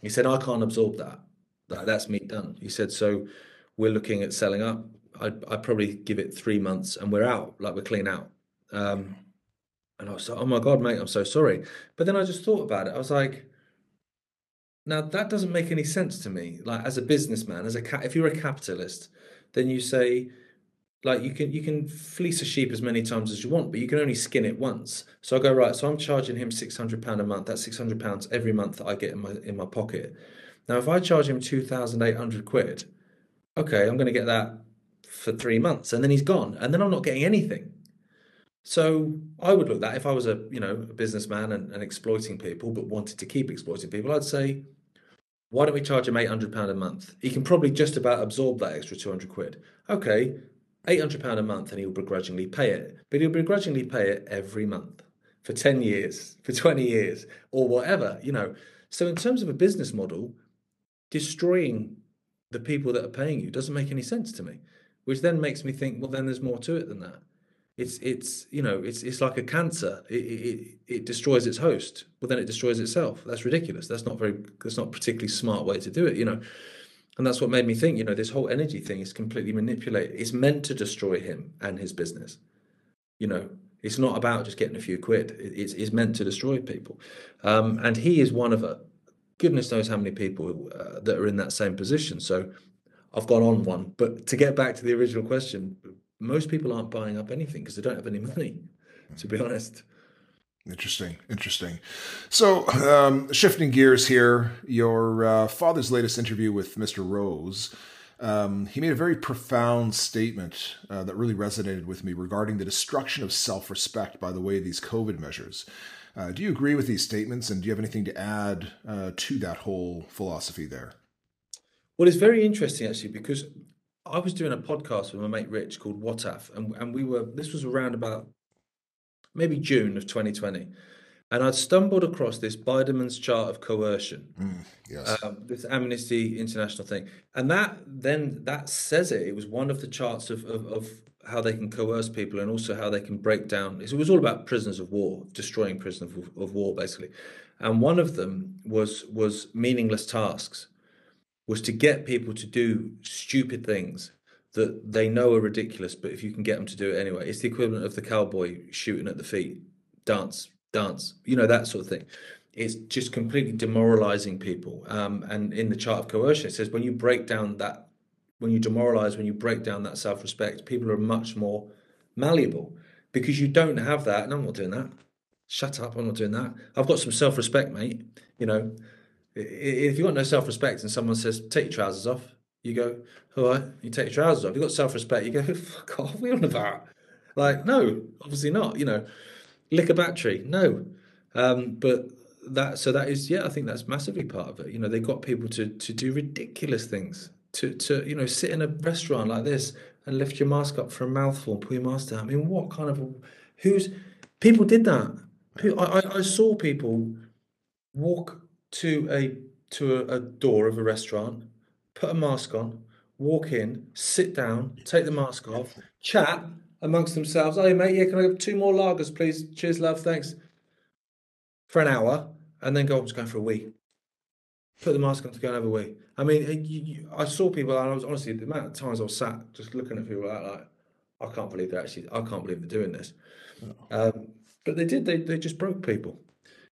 He said, I can't absorb that. Like, that's me done. He said, so we're looking at selling up. I'd, I'd probably give it three months and we're out, like we're clean out. Um, and I was like, oh my God, mate, I'm so sorry. But then I just thought about it. I was like, now that doesn't make any sense to me. Like as a businessman, as a ca- if you're a capitalist, then you say, like you can you can fleece a sheep as many times as you want, but you can only skin it once. So I go, right, so I'm charging him six hundred pounds a month. That's six hundred pounds every month that I get in my, in my pocket. Now, if I charge him two thousand eight hundred quid, okay, I'm going to get that for three months and then he's gone and then I'm not getting anything. So I would look at that if I was a, you know, a businessman and, and exploiting people, but wanted to keep exploiting people, I'd say, why don't we charge him eight hundred pounds a month? He can probably just about absorb that extra two hundred quid. Okay, eight hundred pounds a month and he'll begrudgingly pay it, but he'll begrudgingly pay it every month for ten years, for twenty years or whatever, you know. So in terms of a business model, destroying the people that are paying you doesn't make any sense to me. Which then makes me think, well, then there's more to it than that. It's, it's, you know, it's, it's like a cancer. It, it, it destroys its host. Well, then it destroys itself. That's ridiculous. That's not very, that's not a particularly smart way to do it, you know. And that's what made me think, you know, this whole energy thing is completely manipulated. It's meant to destroy him and his business. You know, it's not about just getting a few quid. It, it's, it's meant to destroy people. Um, and he is one of a, goodness knows how many people uh, that are in that same position. So I've gone on one, but to get back to the original question, most people aren't buying up anything because they don't have any money, to be honest. Interesting, interesting. So um, shifting gears here, your uh, father's latest interview with Mister Rose, um, he made a very profound statement uh, that really resonated with me regarding the destruction of self-respect by the way of these COVID measures. Uh, do you agree with these statements and do you have anything to add uh, to that whole philosophy there? Well, it's very interesting, actually, because I was doing a podcast with my mate Rich called What Af, and, and we were, this was around about maybe June of twenty twenty. And I'd stumbled across this Biderman's chart of coercion, mm, yes. um, this Amnesty International thing. And that then that says it. It was one of the charts of, of, of how they can coerce people and also how they can break down. It was all about prisoners of war, destroying prisoners of, of war, basically. And one of them was was meaningless tasks. Was to get people to do stupid things that they know are ridiculous, but if you can get them to do it anyway, it's the equivalent of the cowboy shooting at the feet, dance, dance, you know, that sort of thing. It's just completely demoralizing people. Um, and in the chart of coercion, it says when you break down that, when you demoralize, when you break down that self-respect, people are much more malleable because you don't have that. And I'm not doing that. Shut up, I'm not doing that. I've got some self-respect, mate, you know. If you've got no self-respect and someone says, take your trousers off, you go, all right, you take your trousers off. You've got self-respect, you go, fuck off, we're on about. Like, no, obviously not, you know. Lick a battery, no. Um, but that, so that is, yeah, I think that's massively part of it. You know, they got people to to do ridiculous things, to, to you know, sit in a restaurant like this and lift your mask up for a mouthful, pull your mask down. I mean, what kind of, who's, people did that. I, I, I saw people walk to a to a, a door of a restaurant, put a mask on, walk in, sit down, take the mask off, chat amongst themselves. Hey, mate, yeah, can I have two more lagers, please? Cheers, love, thanks. For an hour, and then go, I'm just going for a wee. Put the mask on to go and have a wee. I mean, you, you, I saw people, and I was honestly, the amount of times I was sat just looking at people like, like I can't believe they're actually, I can't believe they're doing this. Um, but they did, they they just broke people.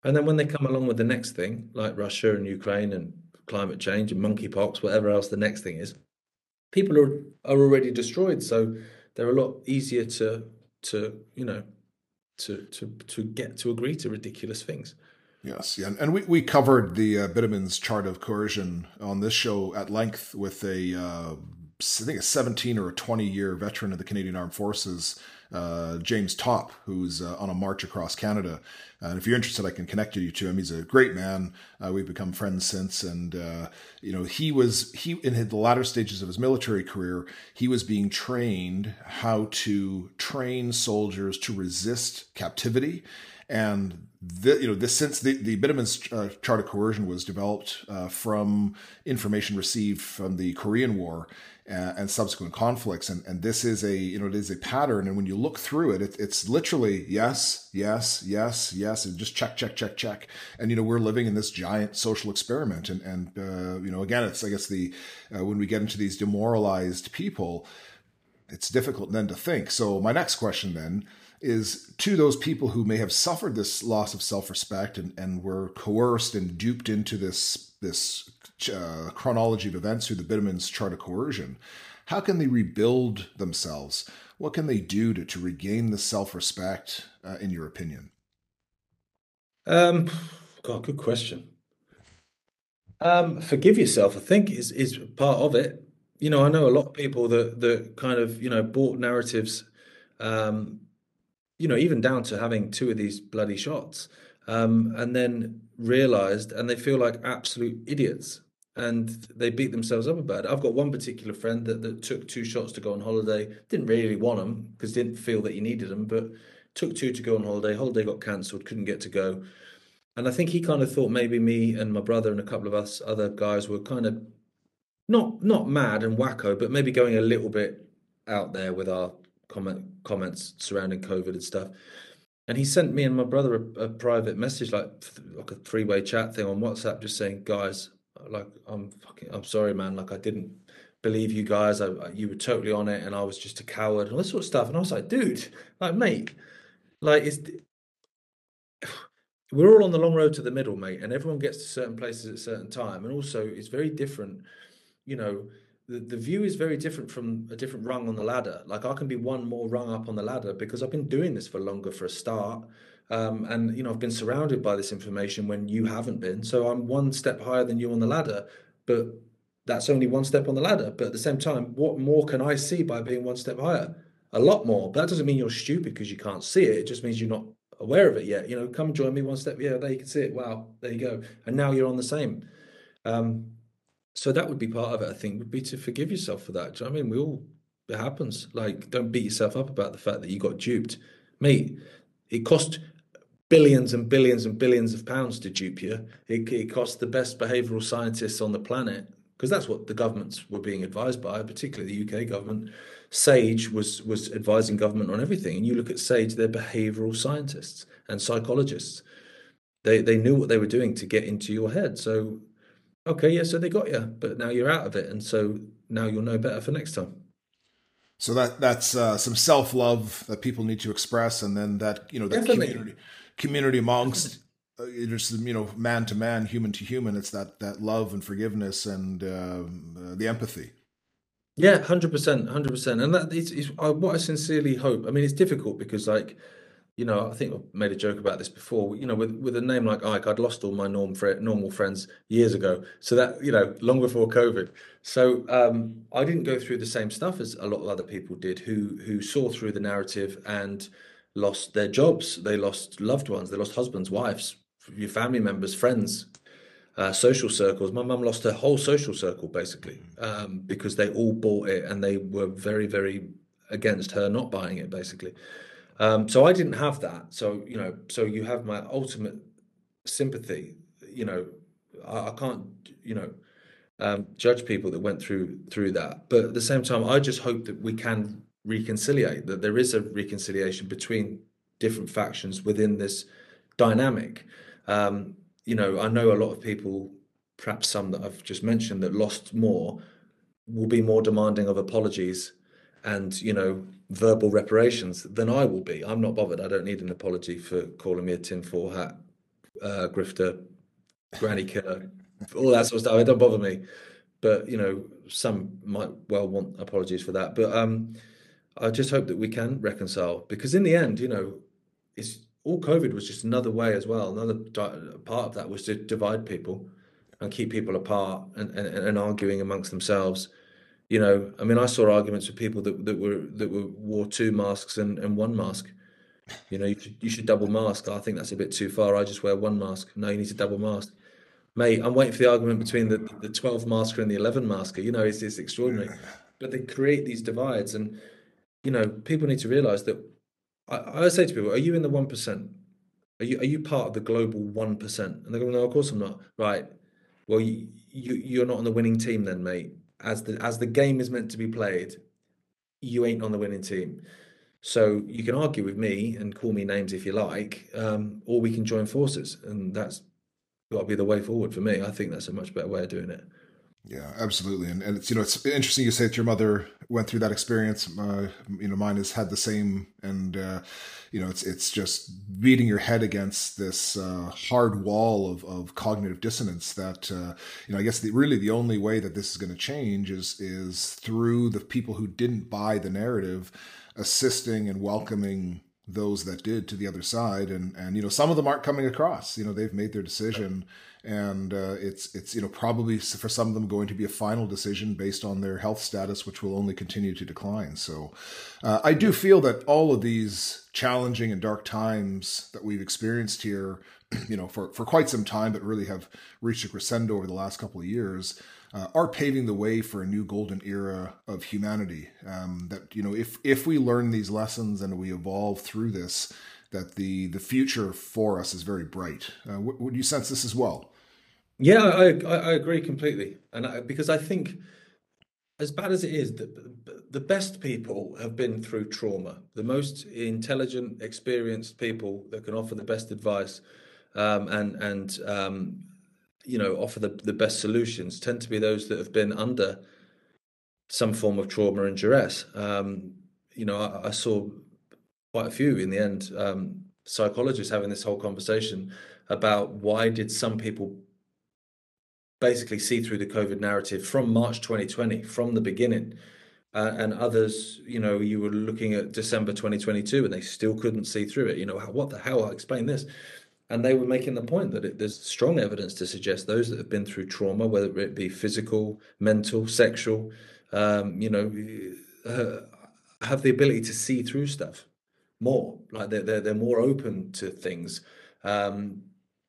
And then when they come along with the next thing, like Russia and Ukraine and climate change and monkeypox, whatever else the next thing is, people are, are already destroyed. So they're a lot easier to, to you know, to, to, to get to agree to ridiculous things. Yes. Yeah. And we, we covered the uh, Biderman's chart of coercion on this show at length with a, uh, I think a seventeen or a twenty year veteran of the Canadian Armed Forces, uh, James Topp, who's uh, on a march across Canada. And if you're interested, I can connect you to him. He's a great man. Uh, we've become friends since. And, uh, you know, he was, he in his, the latter stages of his military career, he was being trained how to train soldiers to resist captivity. And the, you know, this, since the, the Biderman's uh, chart of coercion was developed uh, from information received from the Korean War uh, and subsequent conflicts, and and this is a you know it is a pattern. And when you look through it, it it's literally yes, yes, yes, yes, and just check, check, check, check. And you know we're living in this giant social experiment. And and uh, you know again, it's I guess the uh, when we get into these demoralized people, it's difficult then to think. So my next question then is to those people who may have suffered this loss of self-respect and, and were coerced and duped into this this uh, chronology of events through the Biderman's chart of coercion, how can they rebuild themselves? What can they do to, to regain the self-respect, uh, in your opinion? Um, God, good question. Um, forgive yourself, I think, is is part of it. You know, I know a lot of people that, that kind of, you know, bought narratives, um, you know, even down to having two of these bloody shots, um, and then realized, and they feel like absolute idiots and they beat themselves up about it. I've got one particular friend that, that took two shots to go on holiday, didn't really want them because didn't feel that he needed them, but took two to go on holiday. Holiday got cancelled, couldn't get to go. And I think he kind of thought maybe me and my brother and a couple of us other guys were kind of not, not mad and wacko, but maybe going a little bit out there with our comment comments surrounding COVID and stuff. And he sent me and my brother a, a private message, like like a three-way chat thing on WhatsApp, just saying, guys, like I'm fucking I'm sorry, man, like I didn't believe you guys, I, you were totally on it and I was just a coward and all this sort of stuff. And I was like, dude, like mate, like it's we're all on the long road to the middle, mate, and everyone gets to certain places at a certain time. And also it's very different, you know. The, the view is very different from a different rung on the ladder. Like I can be one more rung up on the ladder because I've been doing this for longer for a start. Um, and, you know, I've been surrounded by this information when you haven't been. So I'm one step higher than you on the ladder, but that's only one step on the ladder. But at the same time, what more can I see by being one step higher? A lot more. But that doesn't mean you're stupid because you can't see it. It just means you're not aware of it yet. You know, come join me one step. Yeah, there you can see it. Wow, there you go. And now you're on the same. Um, So that would be part of it, I think, would be to forgive yourself for that. Do you know what I mean? We all, it happens. Like, don't beat yourself up about the fact that you got duped. Mate, it cost billions and billions and billions of pounds to dupe you. It, it cost the best behavioural scientists on the planet, because that's what the governments were being advised by, particularly the U K government. SAGE was, was advising government on everything. And you look at SAGE, they're behavioural scientists and psychologists. They, they knew what they were doing to get into your head. So... okay, yeah, so they got you, but now you're out of it. And so now you'll know better for next time. So that that's uh, some self-love that people need to express. And then that, you know, that Definitely. community community amongst, uh, just, you know, man to man, human to human, it's that, that love and forgiveness and uh, the empathy. Yeah, one hundred percent, one hundred percent. And that is, is what I sincerely hope. I mean, it's difficult because like, you know, I think I've made a joke about this before, you know, with, with a name like Ike, I'd lost all my norm fr- normal friends years ago. So that, you know, long before COVID. So um, I didn't go through the same stuff as a lot of other people did who who saw through the narrative and lost their jobs. They lost loved ones. They lost husbands, wives, your family members, friends, uh, social circles. My mum lost her whole social circle, basically, um, because they all bought it and they were very, very against her not buying it, basically. Um, so I didn't have that. So, you know, so you have my ultimate sympathy. You know, I, I can't, you know, um, judge people that went through through that. But at the same time, I just hope that we can reconciliate, that there is a reconciliation between different factions within this dynamic. Um, you know, I know a lot of people, perhaps some that I've just mentioned that lost more, will be more demanding of apologies and, you know, verbal reparations than I will be. I'm not bothered. I don't need an apology for calling me a tin foil hat, uh, grifter, granny killer, all that sort of stuff. It don't bother me. But, you know, some might well want apologies for that. But um, I just hope that we can reconcile because in the end, you know, it's all COVID was just another way as well. Another di- part of that was to divide people and keep people apart and, and, and arguing amongst themselves. You know, I mean, I saw arguments with people that, that were that were wore two masks and, and one mask. You know, you should, you should double mask. I think that's a bit too far. I just wear one mask. No, you need to double mask. Mate, I'm waiting for the argument between the, the twelve masker and the eleven masker. You know, it's, it's extraordinary. But they create these divides. And, you know, people need to realise that, I, I say to people, are you in the one percent? Are you, are you part of the global one percent? And they're going, no, of course I'm not. Right. Well, you, you, you're not on the winning team then, mate. As the, as the game is meant to be played, you ain't on the winning team. So you can argue with me and call me names if you like, um, or we can join forces. And that's got to be the way forward for me. I think that's a much better way of doing it. Yeah, absolutely. And, and it's, you know, it's interesting you say that your mother went through that experience. Uh, you know, mine has had the same. And, uh, you know, it's it's just beating your head against this uh, hard wall of, of cognitive dissonance that, uh, you know, I guess the, really the only way that this is going to change is is through the people who didn't buy the narrative assisting and welcoming those that did to the other side. And, and, you know, some of them aren't coming across, you know, they've made their decision, and uh, it's, it's, you know, probably for some of them going to be a final decision based on their health status, which will only continue to decline. So uh, I do feel that all of these challenging and dark times that we've experienced here, you know, for, for quite some time, but really have reached a crescendo over the last couple of years, Uh, are paving the way for a new golden era of humanity. Um, that, you know, if if we learn these lessons and we evolve through this, that the the future for us is very bright. Uh, w- would you sense this as well? Yeah, I I, I agree completely, and I, because I think, as bad as it is, the, the best people have been through trauma. The most intelligent, experienced people that can offer the best advice, um, and and um, you know, offer the, the best solutions tend to be those that have been under some form of trauma and duress. Um, you know, I, I saw quite a few in the end, um, psychologists having this whole conversation about why did some people basically see through the COVID narrative from March twenty twenty, from the beginning, uh, and others, you know, you were looking at December twenty twenty-two and they still couldn't see through it. You know, what the hell, I'll explain this. And they were making the point that it, there's strong evidence to suggest those that have been through trauma, whether it be physical, mental, sexual, um, you know, uh, have the ability to see through stuff more. Like they're they're, they're more open to things, um,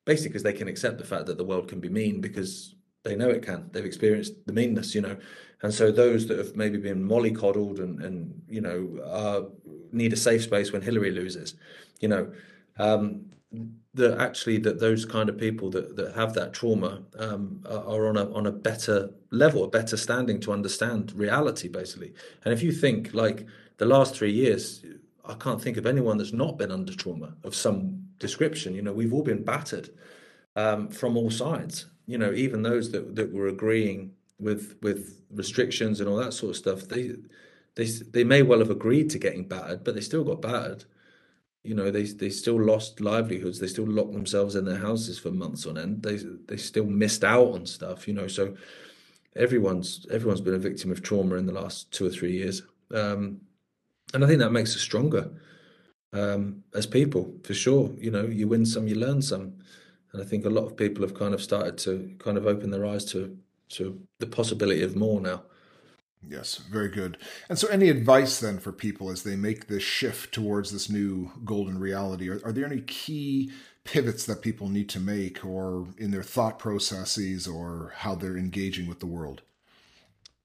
basically because they can accept the fact that the world can be mean because they know it can. They've experienced the meanness, you know. And so those that have maybe been mollycoddled and and you know uh, need a safe space when Hillary loses, you know. Um, that actually that those kind of people that, that have that trauma um, are on a on a better level, a better standing to understand reality, basically. And if you think like the last three years, I can't think of anyone that's not been under trauma of some description. You know, we've all been battered um, from all sides, you know, even those that, that were agreeing with with restrictions and all that sort of stuff. They, they, they may well have agreed to getting battered, but they still got battered. You know, they they still lost livelihoods. They still locked themselves in their houses for months on end. They they still missed out on stuff. You know, so everyone's everyone's been a victim of trauma in the last two or three years, um, and I think that makes us stronger um, as people for sure. You know, you win some, you learn some, and I think a lot of people have kind of started to kind of open their eyes to to the possibility of more now. Yes, very good. And so any advice then for people as they make this shift towards this new golden reality? Are, are there any key pivots that people need to make or in their thought processes or how they're engaging with the world?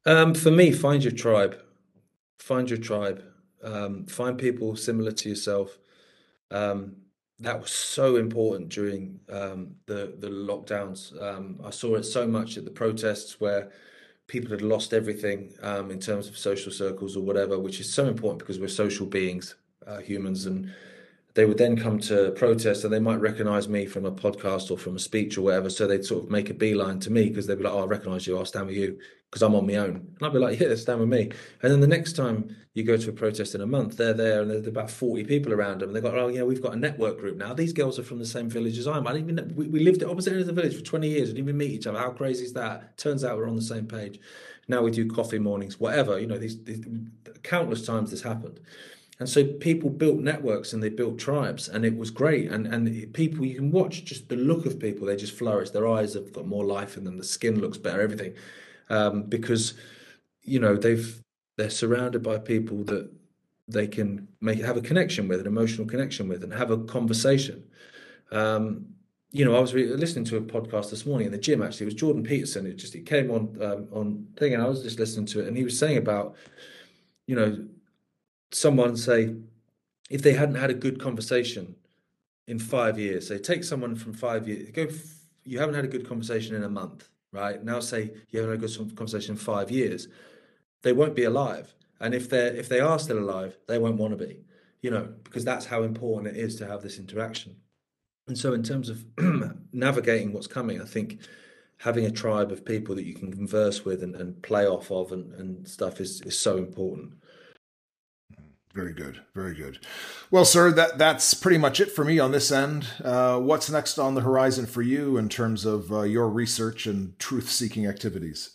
Um, for me, find your tribe. Find your tribe. Um, find people similar to yourself. Um, that was so important during um, the, the lockdowns. Um, I saw it so much at the protests where people had lost everything um, in terms of social circles or whatever, which is so important because we're social beings, uh, humans. And they would then come to protest and they might recognize me from a podcast or from a speech or whatever. So they'd sort of make a beeline to me because they'd be like, oh, I recognize you. I'll stand with you because I'm on my own. And I'd be like, yeah, stand with me. And then the next time you go to a protest in a month, they're there and there's about forty people around them. And they've got, oh, yeah, we've got a network group now. These girls are from the same village as I am. I didn't even know, we, we lived at opposite ends of the village for twenty years. We didn't even meet each other. How crazy is that? Turns out we're on the same page. Now we do coffee mornings, whatever. You know, these, these countless times this happened. And so people built networks and they built tribes and it was great. And and people, you can watch just the look of people. They just flourish. Their eyes have got more life in them. The skin looks better, everything. Um, because, you know, they've, they're surrounded by people that they can make have a connection with, an emotional connection with, and have a conversation. Um, you know, I was re- listening to a podcast this morning in the gym. Actually, it was Jordan Peterson. It just it came on um, on thing, and I was just listening to it, and he was saying about, you know, someone say if they hadn't had a good conversation in five years, say take someone from five years go. You haven't had a good conversation in a month, right? Now say you haven't had a good conversation in five years. They won't be alive. And if they're if they are still alive, they won't want to be, you know, because that's how important it is to have this interaction. And so in terms of navigating what's coming, I think having a tribe of people that you can converse with and, and play off of and, and stuff is, is so important. Very good. Very good. Well, sir, that, that's pretty much it for me on this end. Uh, what's next on the horizon for you in terms of uh, your research and truth-seeking activities?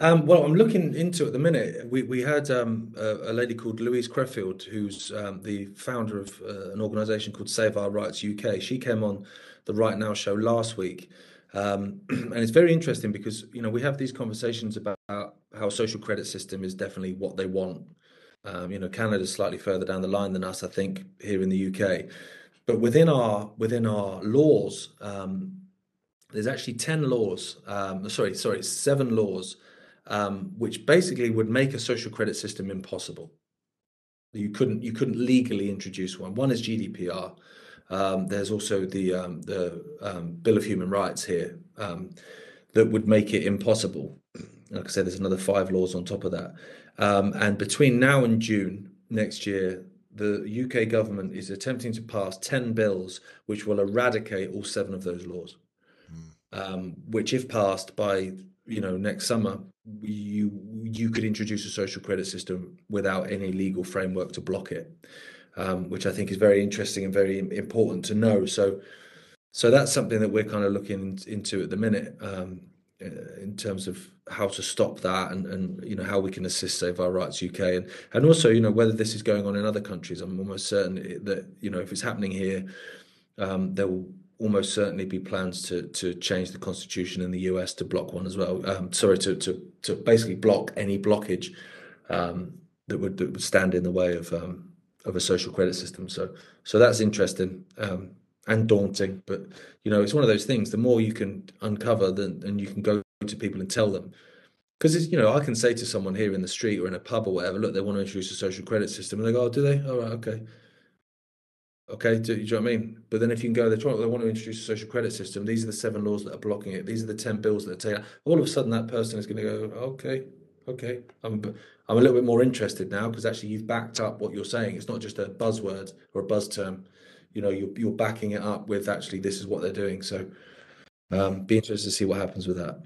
Um, well, I'm looking into at the minute. We we had um, a, a lady called Louise Crefield, who's um, the founder of uh, an organisation called Save Our Rights U K. She came on the Right Now show last week. Um, and it's very interesting because, you know, we have these conversations about how social credit system is definitely what they want. Um, you know, Canada's slightly further down the line than us, I think, here in the U K. But within our within our laws, um, there's actually ten laws. Um, sorry, sorry, seven laws, um, which basically would make a social credit system impossible. You couldn't you couldn't legally introduce one. One is G D P R. Um, there's also the um, the um, Bill of Human Rights here um, that would make it impossible. Like I said, there's another five laws on top of that. Um, and between now and June next year, the U K government is attempting to pass ten bills which will eradicate all seven of those laws, mm. um, which if passed by, you know, next summer, you you could introduce a social credit system without any legal framework to block it, um, which I think is very interesting and very important to know. So so that's something that we're kind of looking into at the minute. Um, in terms of how to stop that and, and, you know, how we can assist Save Our Rights U K. And, and also, you know, whether this is going on in other countries, I'm almost certain that, you know, if it's happening here, um, there will almost certainly be plans to to change the constitution in the U S to block one as well. Um, sorry, to, to, to basically block any blockage um, that, would, that would stand in the way of um, of a social credit system. So, so that's interesting. Um, and daunting, but you know, it's one of those things. The more you can uncover, then and you can go to people and tell them, because it's, you know, I can say to someone here in the street or in a pub or whatever, look, they want to introduce a social credit system, and they go, oh, do they? All right, okay, okay. Do, do you know what I mean? But then if you can go, they try, they want to introduce a social credit system. These are the seven laws that are blocking it. These are the ten bills that are taking. All of a sudden, that person is going to go, okay, okay. I'm I'm a little bit more interested now because actually you've backed up what you're saying. It's not just a buzzword or a buzz term. You know, you're, you're backing it up with actually this is what they're doing. So um, be interested to see what happens with that.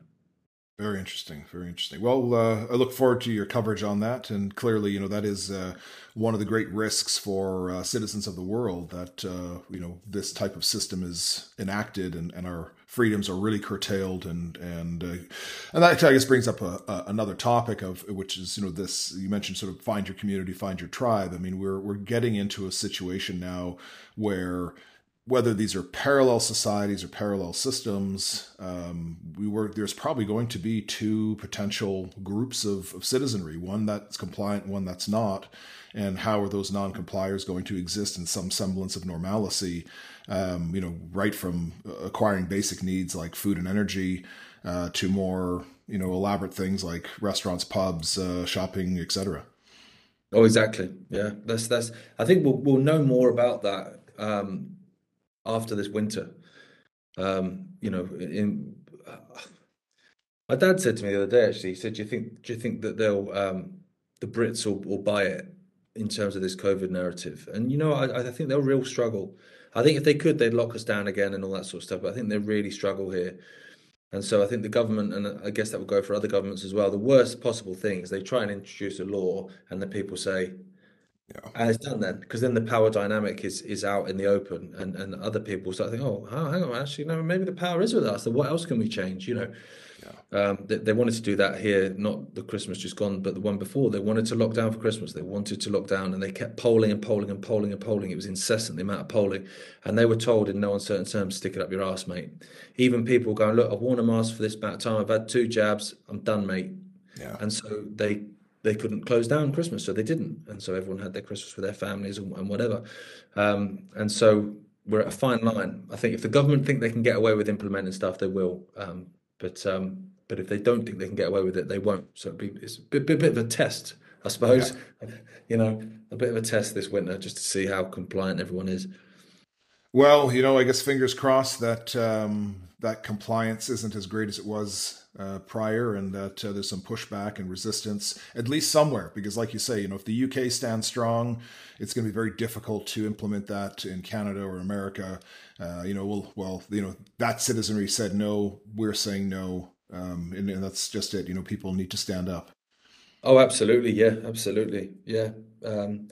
Very interesting. Very interesting. Well, uh, I look forward to your coverage on that. And clearly, you know, that is uh, one of the great risks for uh, citizens of the world that, uh, you know, this type of system is enacted and, and our freedoms are really curtailed. And and uh, and that, I guess, brings up a, a, another topic of which is, you know, this you mentioned sort of find your community, find your tribe. I mean, we're we're getting into a situation now where whether these are parallel societies or parallel systems, um, we were there's probably going to be two potential groups of, of citizenry, one that's compliant, one that's not. And how are those non-compliers going to exist in some semblance of normalcy, um, you know, right from acquiring basic needs like food and energy uh, to more, you know, elaborate things like restaurants, pubs, uh, shopping, et cetera. Oh, exactly. Yeah, that's that's I think we'll, we'll know more about that. Um, after this winter, um, you know, in, uh, my dad said to me the other day, actually, he said, do you think, do you think that they'll, um, the Brits will, will buy it in terms of this COVID narrative? And, you know, I, I think they'll real struggle. I think if they could, they'd lock us down again and all that sort of stuff. But I think they really struggle here. And so I think the government, and I guess that would go for other governments as well. The worst possible thing is they try and introduce a law and the people say, yeah. And it's done then, because then the power dynamic is is out in the open, and, and other people start thinking, oh, hang on, actually, no, maybe the power is with us. So what else can we change? You know, yeah. um, they, they wanted to do that here, not the Christmas just gone, but the one before. They wanted to lock down for Christmas. They wanted to lock down, and they kept polling and polling and polling and polling. It was incessant, the amount of polling, and they were told in no uncertain terms, stick it up your ass, mate. Even people going, look, I've worn a mask for this amount of time. I've had two jabs. I'm done, mate. Yeah. And so they they couldn't close down Christmas, so they didn't. And so everyone had their Christmas with their families and, and whatever. Um, and so we're at a fine line. I think if the government think they can get away with implementing stuff, they will. Um, but um, but if they don't think they can get away with it, they won't. So it'd be, it's a bit, bit, bit of a test, I suppose. Yeah. You know, a bit of a test this winter just to see how compliant everyone is. Well, you know, I guess fingers crossed that um, that compliance isn't as great as it was uh, prior, and that uh, there's some pushback and resistance, at least somewhere. Because like you say, you know, if the U K stands strong, it's going to be very difficult to implement that in Canada or America. Uh, you know, well, well, you know, that citizenry said no, we're saying no. Um, and, and that's just it. You know, people need to stand up. Oh, absolutely. Yeah, absolutely. Yeah. Um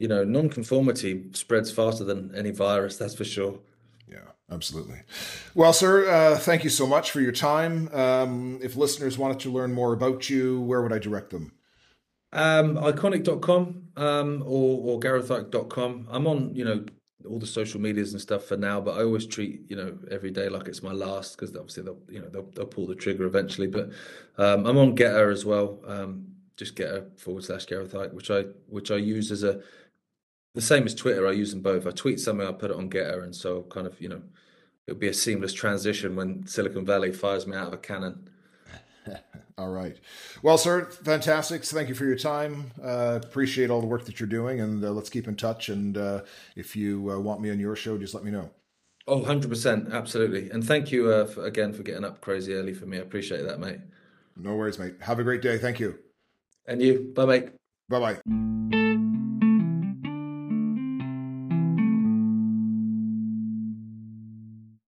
You know, nonconformity spreads faster than any virus, that's for sure. Yeah, absolutely. Well, sir, uh, thank you so much for your time. Um, if listeners wanted to learn more about you, where would I direct them? Um, ickonic dot com um, or, or gareth icke dot com. I'm on, you know, all the social medias and stuff for now, but I always treat, you know, every day like it's my last, because obviously they'll, you know, they'll, they'll pull the trigger eventually. But um, I'm on Getter as well. Um, just Getter forward slash Gareth Icke, which I which I use as a the same as Twitter. I use them both. I tweet something, I put it on Getter, and so kind of, you know, it would be a seamless transition when Silicon Valley fires me out of a cannon. All right. Well, sir, fantastic. So thank you for your time. Uh, appreciate all the work that you're doing, and uh, let's keep in touch. And uh, if you uh, want me on your show, just let me know. Oh, one hundred percent. Absolutely. And thank you uh, for, again for getting up crazy early for me. I appreciate that, mate. No worries, mate. Have a great day. Thank you. And you. Bye, mate. Bye-bye.